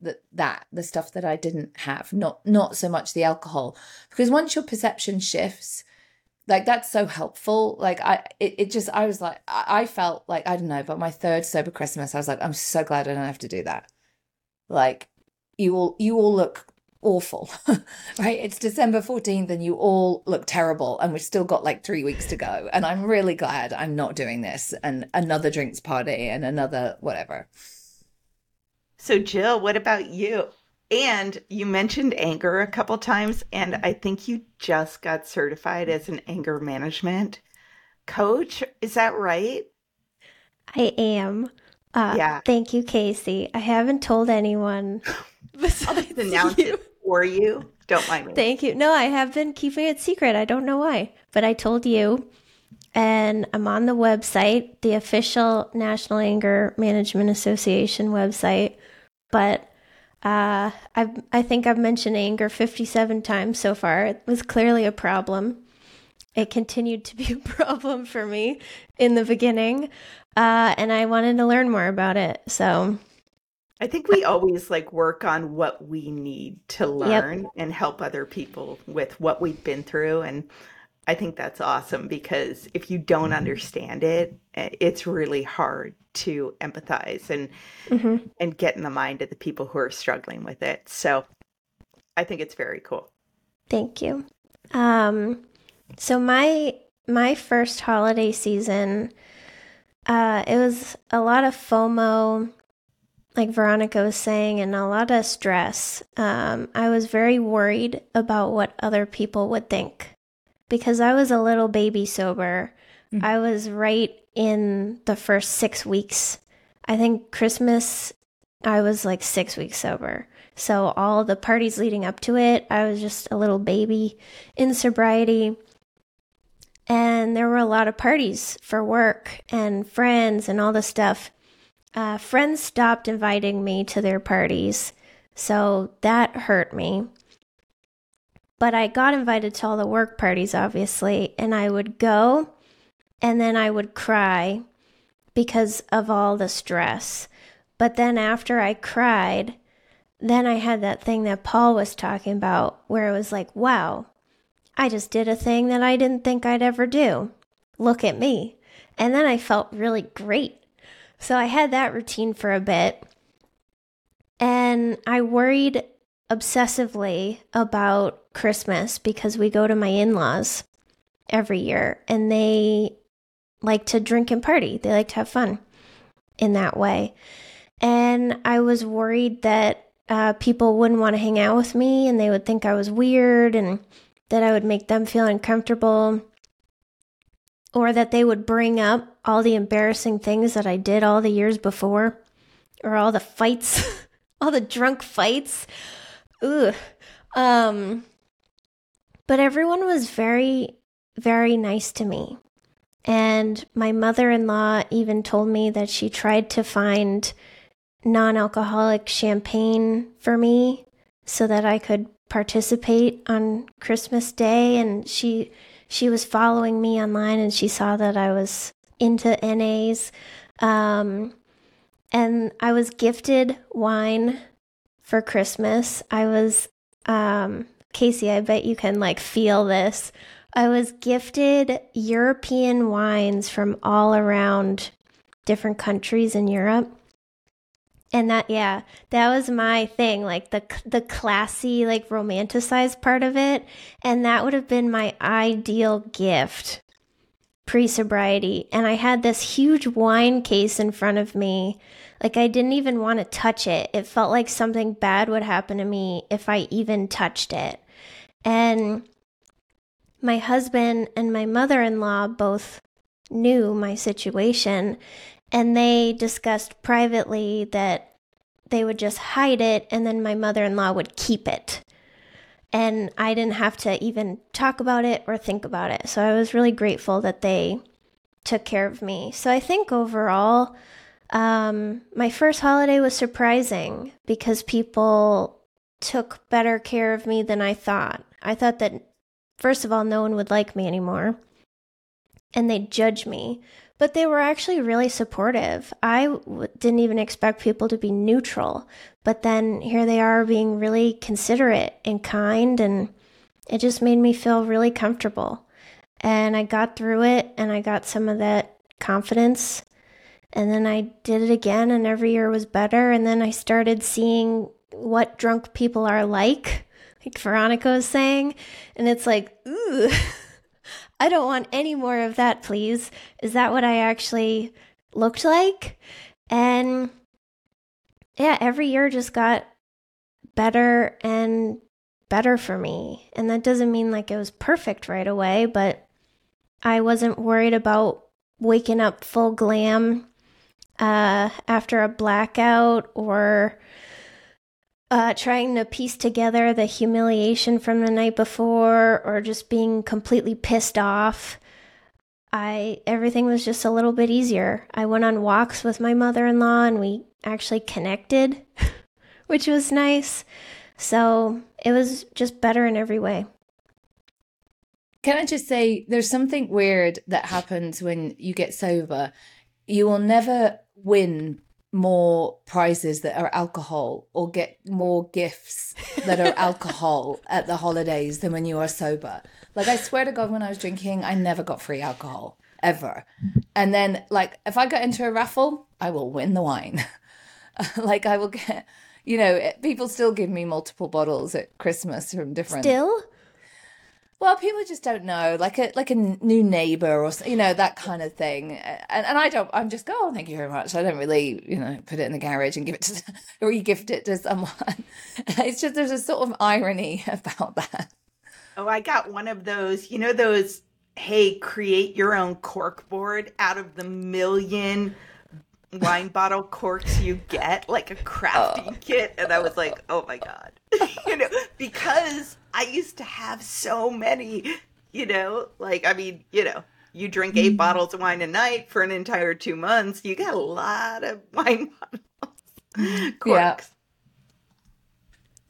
the, that the stuff that I didn't have, not not so much the alcohol, because once your perception shifts, like that's so helpful. Like I it, it just I was like, I, I felt like, I don't know, but my third sober Christmas, I was like, I'm so glad I don't have to do that. Like you all you all look awful, right? It's December fourteenth and you all look terrible and we've still got like three weeks to go. And I'm really glad I'm not doing this and another drinks party and another whatever. So Jill, what about you? And you mentioned anger a couple times, and I think you just got certified as an anger management coach. Is that right? I am. Uh, yeah. Thank you, Casey. I haven't told anyone besides announced you. For you. Don't mind me. Thank you. No, I have been keeping it secret. I don't know why, but I told you, and I'm on the website, the official National Anger Management Association website. But uh, I I think I've mentioned anger fifty-seven times so far. It was clearly a problem. It continued to be a problem for me in the beginning, uh, and I wanted to learn more about it. So I think we always like work on what we need to learn yep. and help other people with what we've been through. And I think that's awesome, because if you don't understand it, it's really hard to empathize and mm-hmm. and get in the mind of the people who are struggling with it. So I think it's very cool. Thank you. Um, so my my first holiday season, uh, it was a lot of FOMO, like Veronica was saying, and a lot of stress. Um, I was very worried about what other people would think because I was a little baby sober. Mm-hmm. I was right in the first six weeks. I think Christmas, I was like six weeks sober. So all the parties leading up to it, I was just a little baby in sobriety. And there were a lot of parties for work and friends and all this stuff. Uh, friends stopped inviting me to their parties, so that hurt me. But I got invited to all the work parties, obviously, and I would go, and then I would cry because of all the stress. But then after I cried, then I had that thing that Paul was talking about, where it was like, wow, I just did a thing that I didn't think I'd ever do. Look at me. And then I felt really great. So I had that routine for a bit, and I worried obsessively about Christmas because we go to my in-laws every year, and they like to drink and party. They like to have fun in that way. And I was worried that uh, people wouldn't want to hang out with me, and they would think I was weird, and that I would make them feel uncomfortable, or that they would bring up all the embarrassing things that I did all the years before, or all the fights, all the drunk fights. Ugh. Um, but everyone was very, very nice to me. And my mother-in-law even told me that she tried to find non-alcoholic champagne for me so that I could participate on Christmas Day. And she... She was following me online, and she saw that I was into N As. Um, and I was gifted wine for Christmas. I was, um, Casey, I bet you can like feel this. I was gifted European wines from all around different countries in Europe. And that, yeah, that was my thing, like the the classy, like romanticized part of it. And that would have been my ideal gift pre-sobriety. And I had this huge wine case in front of me. Like I didn't even want to touch it. It felt like something bad would happen to me if I even touched it. And my husband and my mother-in-law both knew my situation. And they discussed privately that they would just hide it, and then my mother-in-law would keep it. And I didn't have to even talk about it or think about it. So I was really grateful that they took care of me. So I think overall, um, my first holiday was surprising because people took better care of me than I thought. I thought that, first of all, no one would like me anymore, and they'd judge me. But they were actually really supportive. I w- didn't even expect people to be neutral. But then here they are being really considerate and kind. And it just made me feel really comfortable. And I got through it, and I got some of that confidence. And then I did it again, and every year was better. And then I started seeing what drunk people are like, like Veronica was saying. And it's like, ooh. I don't want any more of that, please. Is that what I actually looked like? And yeah, every year just got better and better for me. And that doesn't mean like it was perfect right away, but I wasn't worried about waking up full glam uh, after a blackout or Uh, trying to piece together the humiliation from the night before, or just being completely pissed off. I everything was just a little bit easier. I went on walks with my mother-in-law, and we actually connected, which was nice. So it was just better in every way. Can I just say, there's something weird that happens when you get sober. You will never win more prizes that are alcohol, or get more gifts that are alcohol at the holidays than when you are sober. Like I swear to God, when I was drinking, I never got free alcohol. ever. And then, like, if I get into a raffle, I will win the wine. Like, I will get, you know, it, people still give me multiple bottles at Christmas from different... Still? Well, people just don't know, like a like a new neighbor or, you know, that kind of thing. And and I don't, I'm just go, oh, thank you very much. I don't really, you know, put it in the garage and give it to, re-gift it to someone. It's just, there's a sort of irony about that. Oh, I got one of those, you know, those, hey, create your own cork board out of the million wine bottle corks you get, like a crafting oh. kit. And I was like, oh my God, you know, because I used to have so many, you know, like, I mean, you know, you drink eight bottles of wine a night for an entire two months. You got a lot of wine bottles. Corks. Yeah.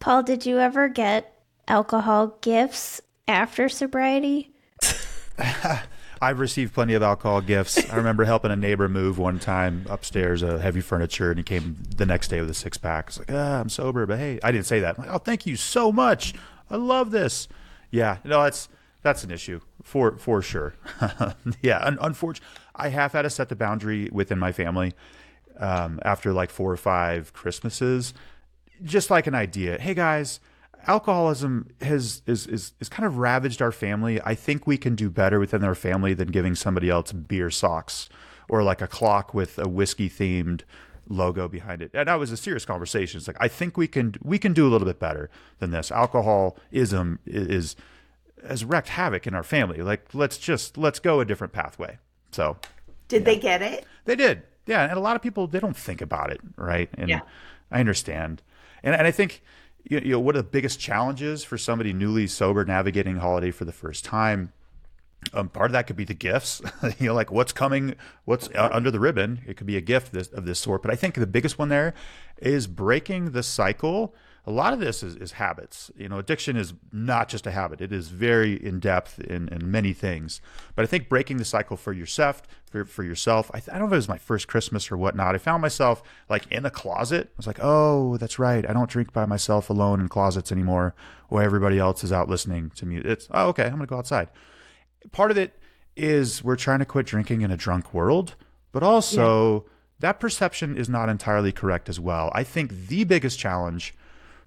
Paul, did you ever get alcohol gifts after sobriety? I've received plenty of alcohol gifts. I remember helping a neighbor move one time upstairs, uh, heavy furniture, and he came the next day with a six pack. It's like, ah, I'm sober, but hey, I didn't say that. I'm like, oh, thank you so much. I love this. Yeah, no, that's that's an issue for for sure. Yeah, un- unfortunately, I have had to set the boundary within my family um, after like four or five Christmases, just like an idea. Hey guys, alcoholism has is is is kind of ravaged our family. I think we can do better within our family than giving somebody else beer socks or like a clock with a whiskey themed logo behind it. And that was a serious conversation. It's like, I think we can we can do a little bit better than this. Alcoholism is, is has wrecked havoc in our family. Like, let's just let's go a different pathway. So did yeah. they get it? They did. Yeah. And a lot of people, they don't think about it, right? And yeah. I understand. And and I think, you know, one of the biggest challenges for somebody newly sober navigating holiday for the first time, Um, part of that could be the gifts, you know, like what's coming, what's under the ribbon. It could be a gift this, of this sort. But I think the biggest one there is breaking the cycle. A lot of this is, is habits. You know, addiction is not just a habit. It is very in-depth in, in many things. But I think breaking the cycle for yourself, for, for yourself, I, I don't know if it was my first Christmas or whatnot. I found myself like in a closet. I was like, oh, that's right. I don't drink by myself alone in closets anymore where everybody else is out listening to music. It's, oh, okay, I'm going to go outside. Part of it is we're trying to quit drinking in a drunk world, but also yeah. that perception is not entirely correct as well. I think the biggest challenge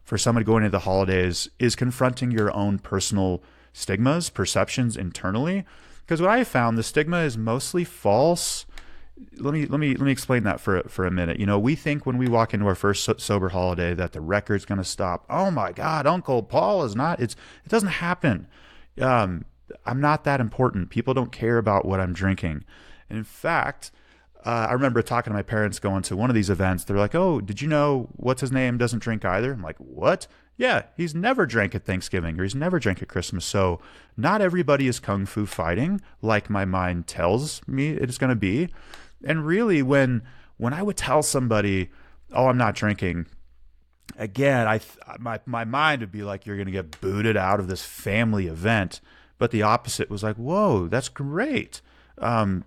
for someone going into the holidays is confronting your own personal stigmas, perceptions internally. Because what I found, the stigma is mostly false. Let me let me let me explain that for for a minute. You know, we think when we walk into our first so- sober holiday that the record's going to stop. Oh my God, Uncle Paul is not. It's it doesn't happen. Um, I'm not that important. People don't care about what I'm drinking. And in fact, uh, I remember talking to my parents going to one of these events. They're like, oh, did you know what's his name doesn't drink either? I'm like, what? Yeah, he's never drank at Thanksgiving or he's never drank at Christmas. So not everybody is kung fu fighting like my mind tells me it's going to be. And really, when when I would tell somebody, oh, I'm not drinking, again, I th- my my mind would be like, you're going to get booted out of this family event. But the opposite was like, whoa, that's great. Um,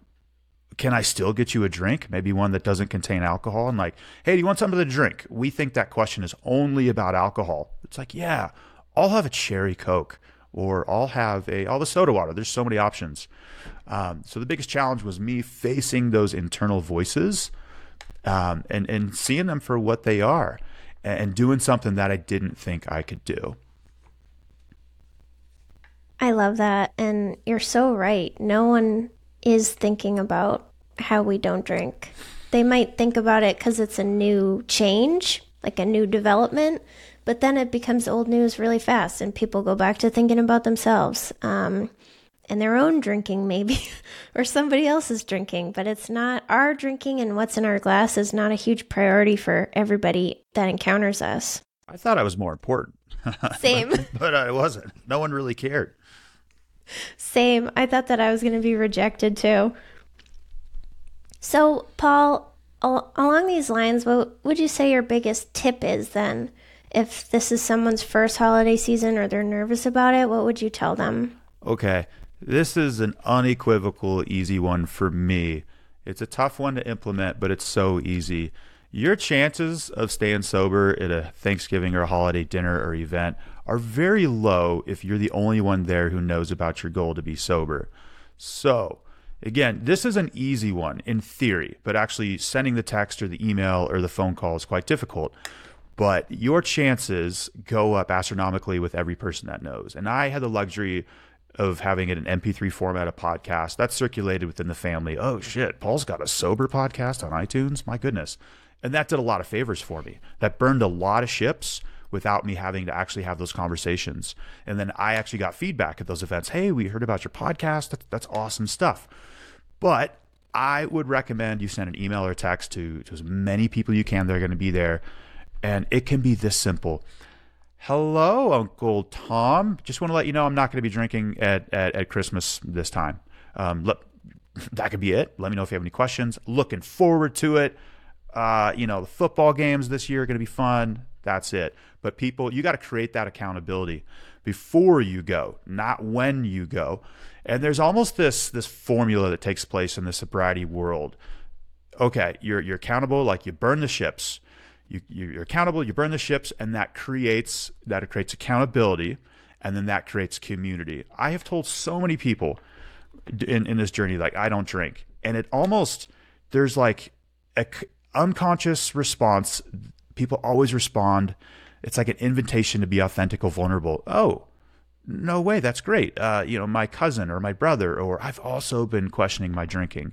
can I still get you a drink? Maybe one that doesn't contain alcohol. And like, hey, do you want something to drink? We think that question is only about alcohol. It's like, yeah, I'll have a cherry Coke or I'll have a, all the soda water. There's so many options. Um, so the biggest challenge was me facing those internal voices um, and, and seeing them for what they are and doing something that I didn't think I could do. I love that. And you're so right. No one is thinking about how we don't drink. They might think about it because it's a new change, like a new development, but then it becomes old news really fast and people go back to thinking about themselves um, and their own drinking maybe, or somebody else's drinking, but it's not our drinking and what's in our glass is not a huge priority for everybody that encounters us. I thought I was more important. Same. but, but I wasn't. No one really cared. Same. I thought that I was going to be rejected too. So, Paul, al- along these lines, what would you say your biggest tip is then? If this is someone's first holiday season or they're nervous about it, what would you tell them? Okay. This is an unequivocal, easy one for me. It's a tough one to implement, but it's so easy. Your chances of staying sober at a Thanksgiving or a holiday dinner or event are very low if you're the only one there who knows about your goal to be sober. So Again, this is an easy one in theory, but actually sending the text or the email or the phone call is quite difficult. But your chances go up astronomically with every person that knows. And I had the luxury of having it in M P three format, a podcast that circulated within the family. Oh shit, Paul's got a sober podcast on iTunes. My goodness. And that did a lot of favors for me. That burned a lot of ships without me having to actually have those conversations. And then I actually got feedback at those events. Hey, we heard about your podcast. That's, that's awesome stuff. But I would recommend you send an email or text to, to as many people you can. They're going to be there. And it can be this simple. Hello, Uncle Tom. Just want to let you know I'm not going to be drinking at, at, at Christmas this time. Um, look, that could be it. Let me know if you have any questions. Looking forward to it. Uh, you know, the football games this year are going to be fun. That's it. But people, you got to create that accountability before you go, not when you go. And there's almost this this formula that takes place in the sobriety world. Okay, you're you're accountable, like you burn the ships. You, you're accountable, you burn the ships, and that creates that it creates accountability, and then that creates community. I have told so many people in, in this journey, like, I don't drink. And it almost, there's like an unconscious response. People always respond. It's like an invitation to be authentic or vulnerable. Oh, no way, that's great. Uh, you know, my cousin or my brother, or I've also been questioning my drinking.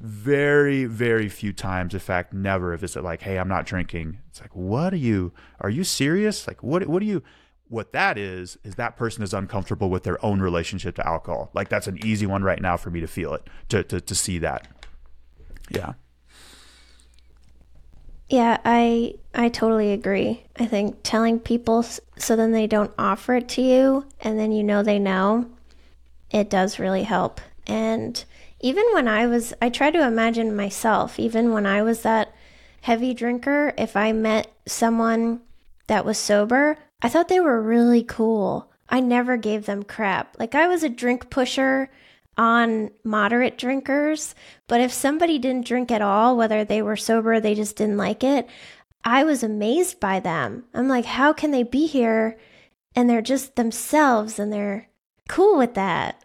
Very, very few times, in fact, never, if it's like, hey, I'm not drinking. It's like, what are you, are you serious? Like, what, what do you, what that is, is that person is uncomfortable with their own relationship to alcohol. Like, that's an easy one right now for me to feel it, to, to, to see that. Yeah. Yeah, I, I totally agree. I think telling people so then they don't offer it to you and then, you know, they know, it does really help. And even when I was, I try to imagine myself, even when I was that heavy drinker, if I met someone that was sober, I thought they were really cool. I never gave them crap. Like, I was a drink pusher on moderate drinkers, but if somebody didn't drink at all, whether they were sober or they just didn't like it, I was amazed by them. I'm like, how can they be here? And they're just themselves and they're cool with that.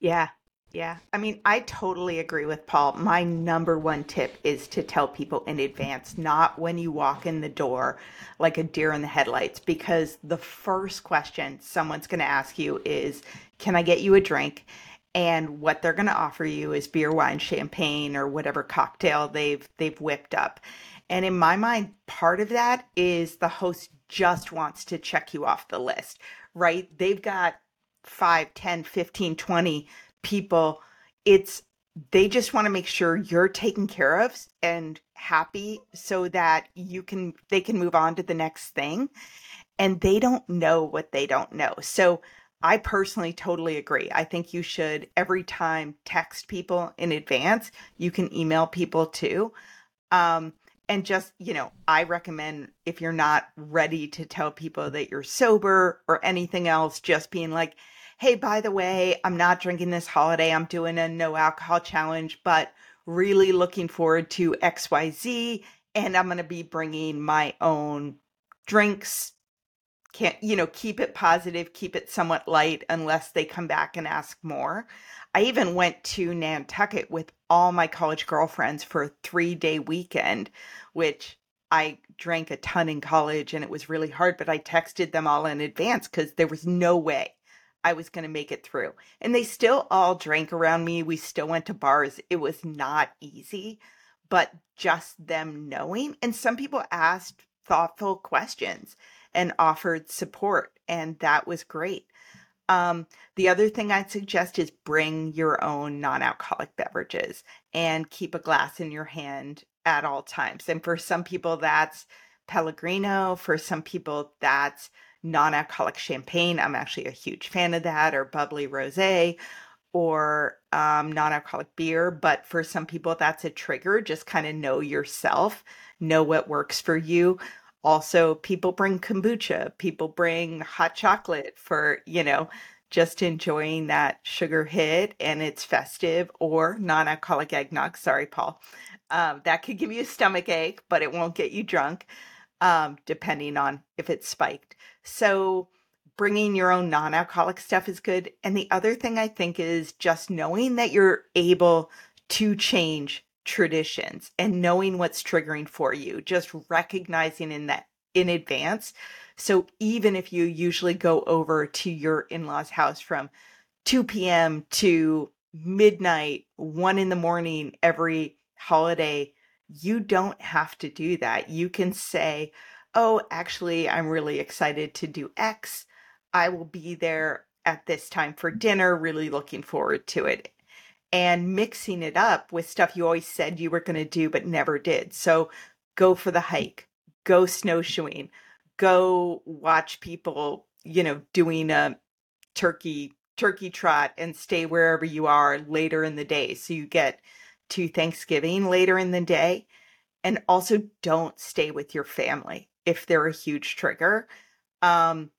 Yeah. Yeah. I mean, I totally agree with Paul. My number one tip is to tell people in advance, not when you walk in the door like a deer in the headlights, because the first question someone's going to ask you is, can I get you a drink? And what they're going to offer you is beer, wine, champagne, or whatever cocktail they've they've whipped up. And in my mind, part of that is the host just wants to check you off the list, right? They've got five, ten, fifteen, twenty people. It's, they just want to make sure you're taken care of and happy so that you can, they can move on to the next thing, and they don't know what they don't know. So I personally totally agree. I think you should every time text people in advance. You can email people too. Um, and just, you know, I recommend if you're not ready to tell people that you're sober or anything else, just being like, hey, by the way, I'm not drinking this holiday. I'm doing a no alcohol challenge, but really looking forward to X Y Z. And I'm going to be bringing my own drinks. Can't, you know, keep it positive, keep it somewhat light unless they come back and ask more. I even went to Nantucket with all my college girlfriends for a three day weekend, which I drank a ton in college and it was really hard, but I texted them all in advance because there was no way I was going to make it through. And they still all drank around me. We still went to bars. It was not easy, but just them knowing. And some people asked thoughtful questions and offered support, and that was great. Um, the other thing I'd suggest is bring your own non-alcoholic beverages and keep a glass in your hand at all times. And for some people, that's Pellegrino. For some people, that's non-alcoholic champagne. I'm actually a huge fan of that, or bubbly rosé, or um, non-alcoholic beer. But for some people, that's a trigger. Just kind of know yourself, know what works for you. Also, people bring kombucha, people bring hot chocolate for, you know, just enjoying that sugar hit and it's festive, or non-alcoholic eggnog. Sorry, Paul. Um, that could give you a stomach ache, but it won't get you drunk, um, depending on if it's spiked. So bringing your own non-alcoholic stuff is good. And the other thing I think is just knowing that you're able to change traditions and knowing what's triggering for you, just recognizing in that in advance. So even if you usually go over to your in-laws' house from two p.m. to midnight, one in the morning every holiday, you don't have to do that. You can say, oh, actually, I'm really excited to do X. I will be there at this time for dinner, really looking forward to it. And mixing it up with stuff you always said you were going to do but never did. So go for the hike, go snowshoeing, go watch people, you know, doing a turkey turkey trot, and stay wherever you are later in the day. So you get to Thanksgiving later in the day. And also don't stay with your family if they're a huge trigger. Um,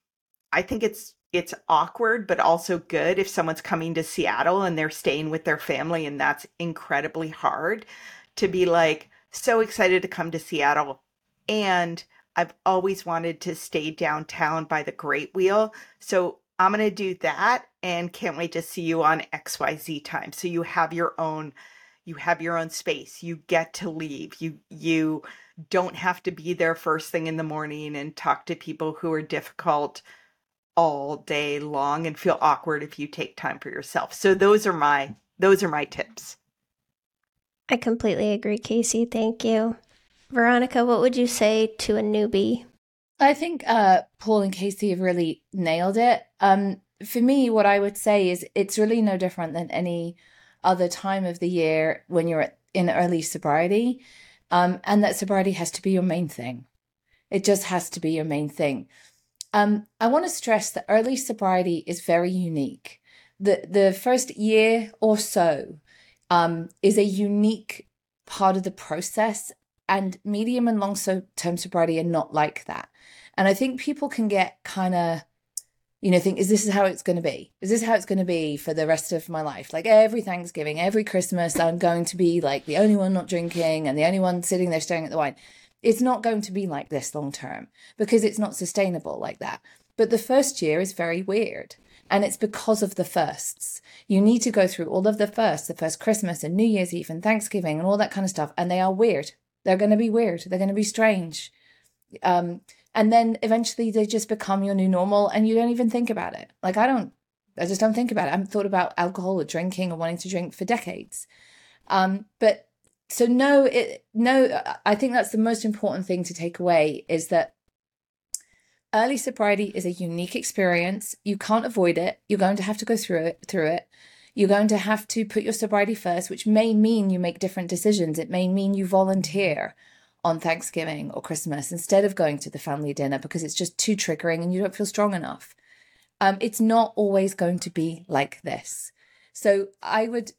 I think it's it's awkward, but also good if someone's coming to Seattle and they're staying with their family, and that's incredibly hard to be like, so excited to come to Seattle. And I've always wanted to stay downtown by the Great Wheel. So I'm going to do that and can't wait to see you on X Y Z time. So you have your own You have your own space. You get to leave. You you don't have to be there first thing in the morning and talk to people who are difficult all day long and feel awkward if you take time for yourself. So those are my those are my tips. I completely agree, Casey. Thank you. Veronica, what would you say to a newbie? I think uh, Paul and Casey have really nailed it. Um, for me, what I would say is it's really no different than any other time of the year when you're in early sobriety, um, and that sobriety has to be your main thing. It just has to be your main thing. Um, I want to stress that early sobriety is very unique. The the first year or so um, is a unique part of the process, and medium and long-term sobriety are not like that. And I think people can get kind of, you know, think, is this how it's going to be? Is this how it's going to be for the rest of my life? Like every Thanksgiving, every Christmas, I'm going to be like the only one not drinking and the only one sitting there staring at the wine. It's not going to be like this long term because it's not sustainable like that. But the first year is very weird. And it's because of the firsts. You need to go through all of the firsts, the first Christmas and New Year's Eve and Thanksgiving and all that kind of stuff. And they are weird. They're going to be weird. They're going to be strange. Um... And then eventually they just become your new normal and you don't even think about it. Like I don't, I just don't think about it. I haven't thought about alcohol or drinking or wanting to drink for decades. Um, but so no, it, no, I think that's the most important thing to take away is that early sobriety is a unique experience. You can't avoid it. You're going to have to go through it, through it. You're going to have to put your sobriety first, which may mean you make different decisions. It may mean you volunteer on Thanksgiving or Christmas instead of going to the family dinner because it's just too triggering and you don't feel strong enough. Um, it's not always going to be like this. So I would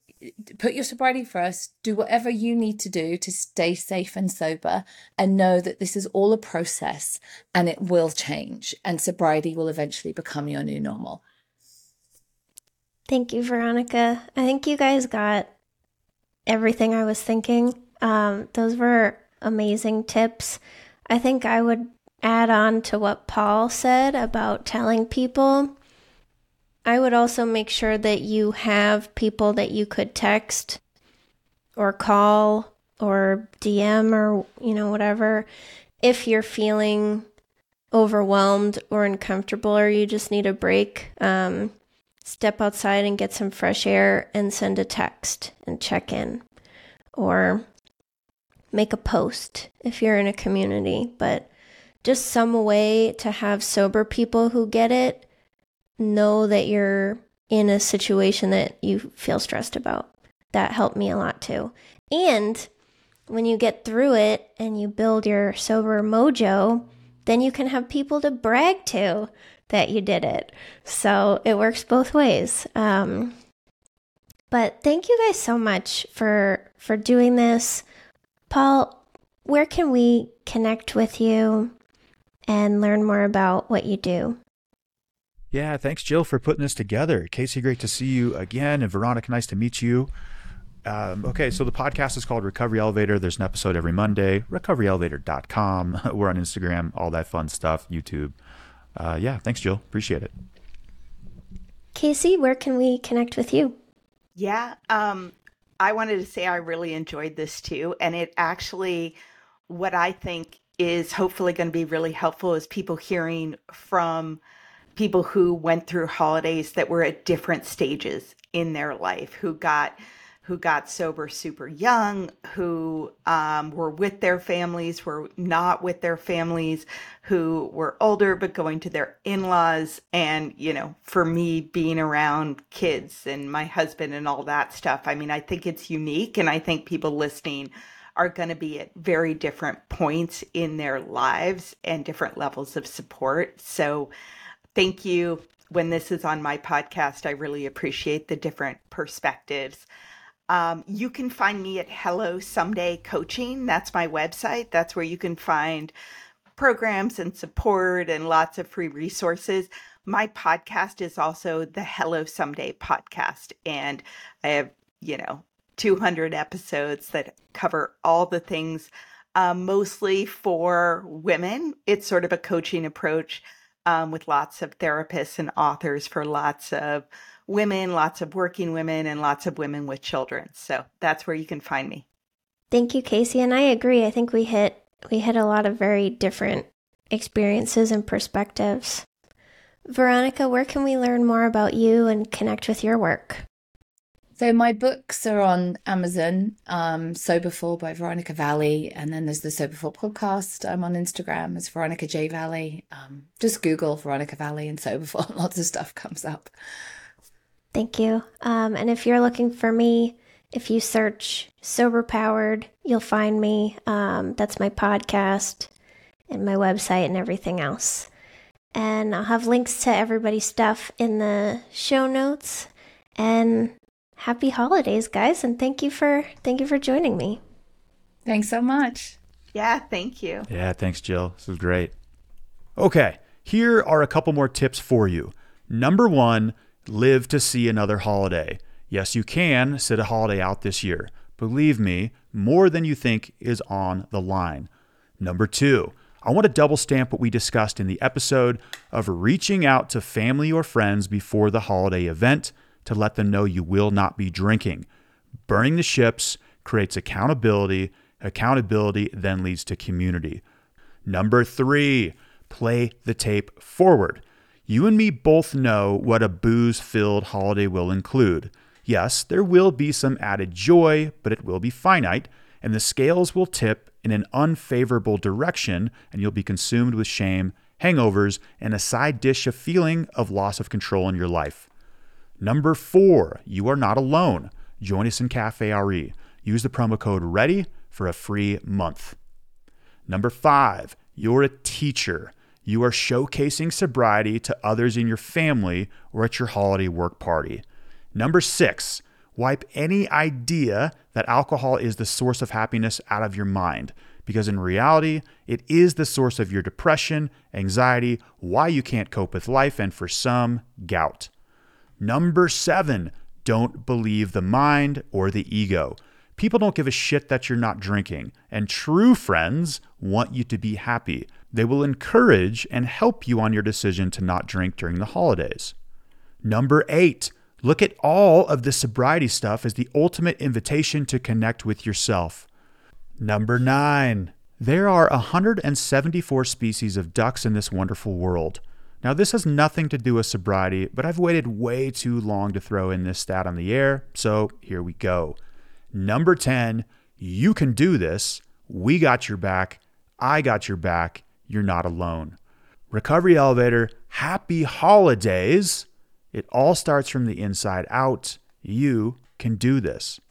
put your sobriety first, do whatever you need to do to stay safe and sober, and know that this is all a process and it will change and sobriety will eventually become your new normal. Thank you, Veronica. I think you guys got everything I was thinking. Um, those were amazing tips. I think I would add on to what Paul said about telling people. I would also make sure that you have people that you could text or call or D M or, you know, whatever, if you're feeling overwhelmed or uncomfortable or you just need a break. Um, step outside and get some fresh air and send a text and check in, or make a post if you're in a community, but just some way to have sober people who get it know that you're in a situation that you feel stressed about. That helped me a lot too. And when you get through it and you build your sober mojo, then you can have people to brag to that you did it. So it works both ways. Um, but thank you guys so much for for doing this. Paul, where can we connect with you and learn more about what you do? Yeah, thanks, Jill, for putting this together. Casey, great to see you again. And Veronica, nice to meet you. Um, okay, so the podcast is called Recovery Elevator. There's an episode every Monday, recovery elevator dot com. We're on Instagram, all that fun stuff, YouTube, uh, yeah, thanks, Jill. Appreciate it. Casey, where can we connect with you? Yeah, um, I wanted to say I really enjoyed this too. And it actually, what I think is hopefully going to be really helpful is people hearing from people who went through holidays that were at different stages in their life, who got who got sober super young, who um, were with their families, were not with their families, who were older but going to their in-laws. And, you know, for me, being around kids and my husband and all that stuff, I mean, I think it's unique. And I think people listening are going to be at very different points in their lives and different levels of support. So thank you. When this is on my podcast, I really appreciate the different perspectives. Um, you can find me at Hello Someday Coaching. That's my website. That's where you can find programs and support and lots of free resources. My podcast is also the Hello Someday Podcast. And I have, you know, two hundred episodes that cover all the things, uh, mostly for women. It's sort of a coaching approach um, with lots of therapists and authors for lots of women, lots of working women, and lots of women with children. So that's where you can find me. Thank you, Casey. And I agree. I think we hit we hit a lot of very different experiences and perspectives. Veronica, where can we learn more about you and connect with your work? So my books are on Amazon, um, Soberful by Veronica Valli, and then there's the Soberful Podcast. I'm on Instagram as Veronica J. Valli. Um, just Google Veronica Valli and Soberful. Lots of stuff comes up. Thank you. Um, and if you're looking for me, if you search Sober Powered, you'll find me. Um, that's my podcast and my website and everything else. And I'll have links to everybody's stuff in the show notes. And happy holidays, guys. And thank you for thank you for joining me. Thanks so much. Yeah, thank you. Yeah, thanks, Jill. This was great. Okay, here are a couple more tips for you. Number one, live to see another holiday. Yes, you can sit a holiday out this year. Believe me, more than you think is on the line. Number two, I want to double stamp what we discussed in the episode of reaching out to family or friends before the holiday event to let them know you will not be drinking. Burning the ships creates accountability. Accountability then leads to community. Number three, play the tape forward. You and me both know what a booze-filled holiday will include. Yes, there will be some added joy, but it will be finite, and the scales will tip in an unfavorable direction, and you'll be consumed with shame, hangovers, and a side dish of feeling of loss of control in your life. Number four, you are not alone. Join us in Cafe R E. Use the promo code READY for a free month. Number five, you're a teacher. You are showcasing sobriety to others in your family or at your holiday work party. Number six, wipe any idea that alcohol is the source of happiness out of your mind, because in reality, it is the source of your depression, anxiety, why you can't cope with life, and for some, gout. Number seven, don't believe the mind or the ego. People don't give a shit that you're not drinking, and true friends want you to be happy. They will encourage and help you on your decision to not drink during the holidays. Number eight, look at all of the sobriety stuff as the ultimate invitation to connect with yourself. Number nine, there are one hundred seventy-four species of ducks in this wonderful world. Now, this has nothing to do with sobriety, but I've waited way too long to throw in this stat on the air, so here we go. Number ten, you can do this. We got your back. I got your back. You're not alone. Recovery Elevator, happy holidays. It all starts from the inside out. You can do this.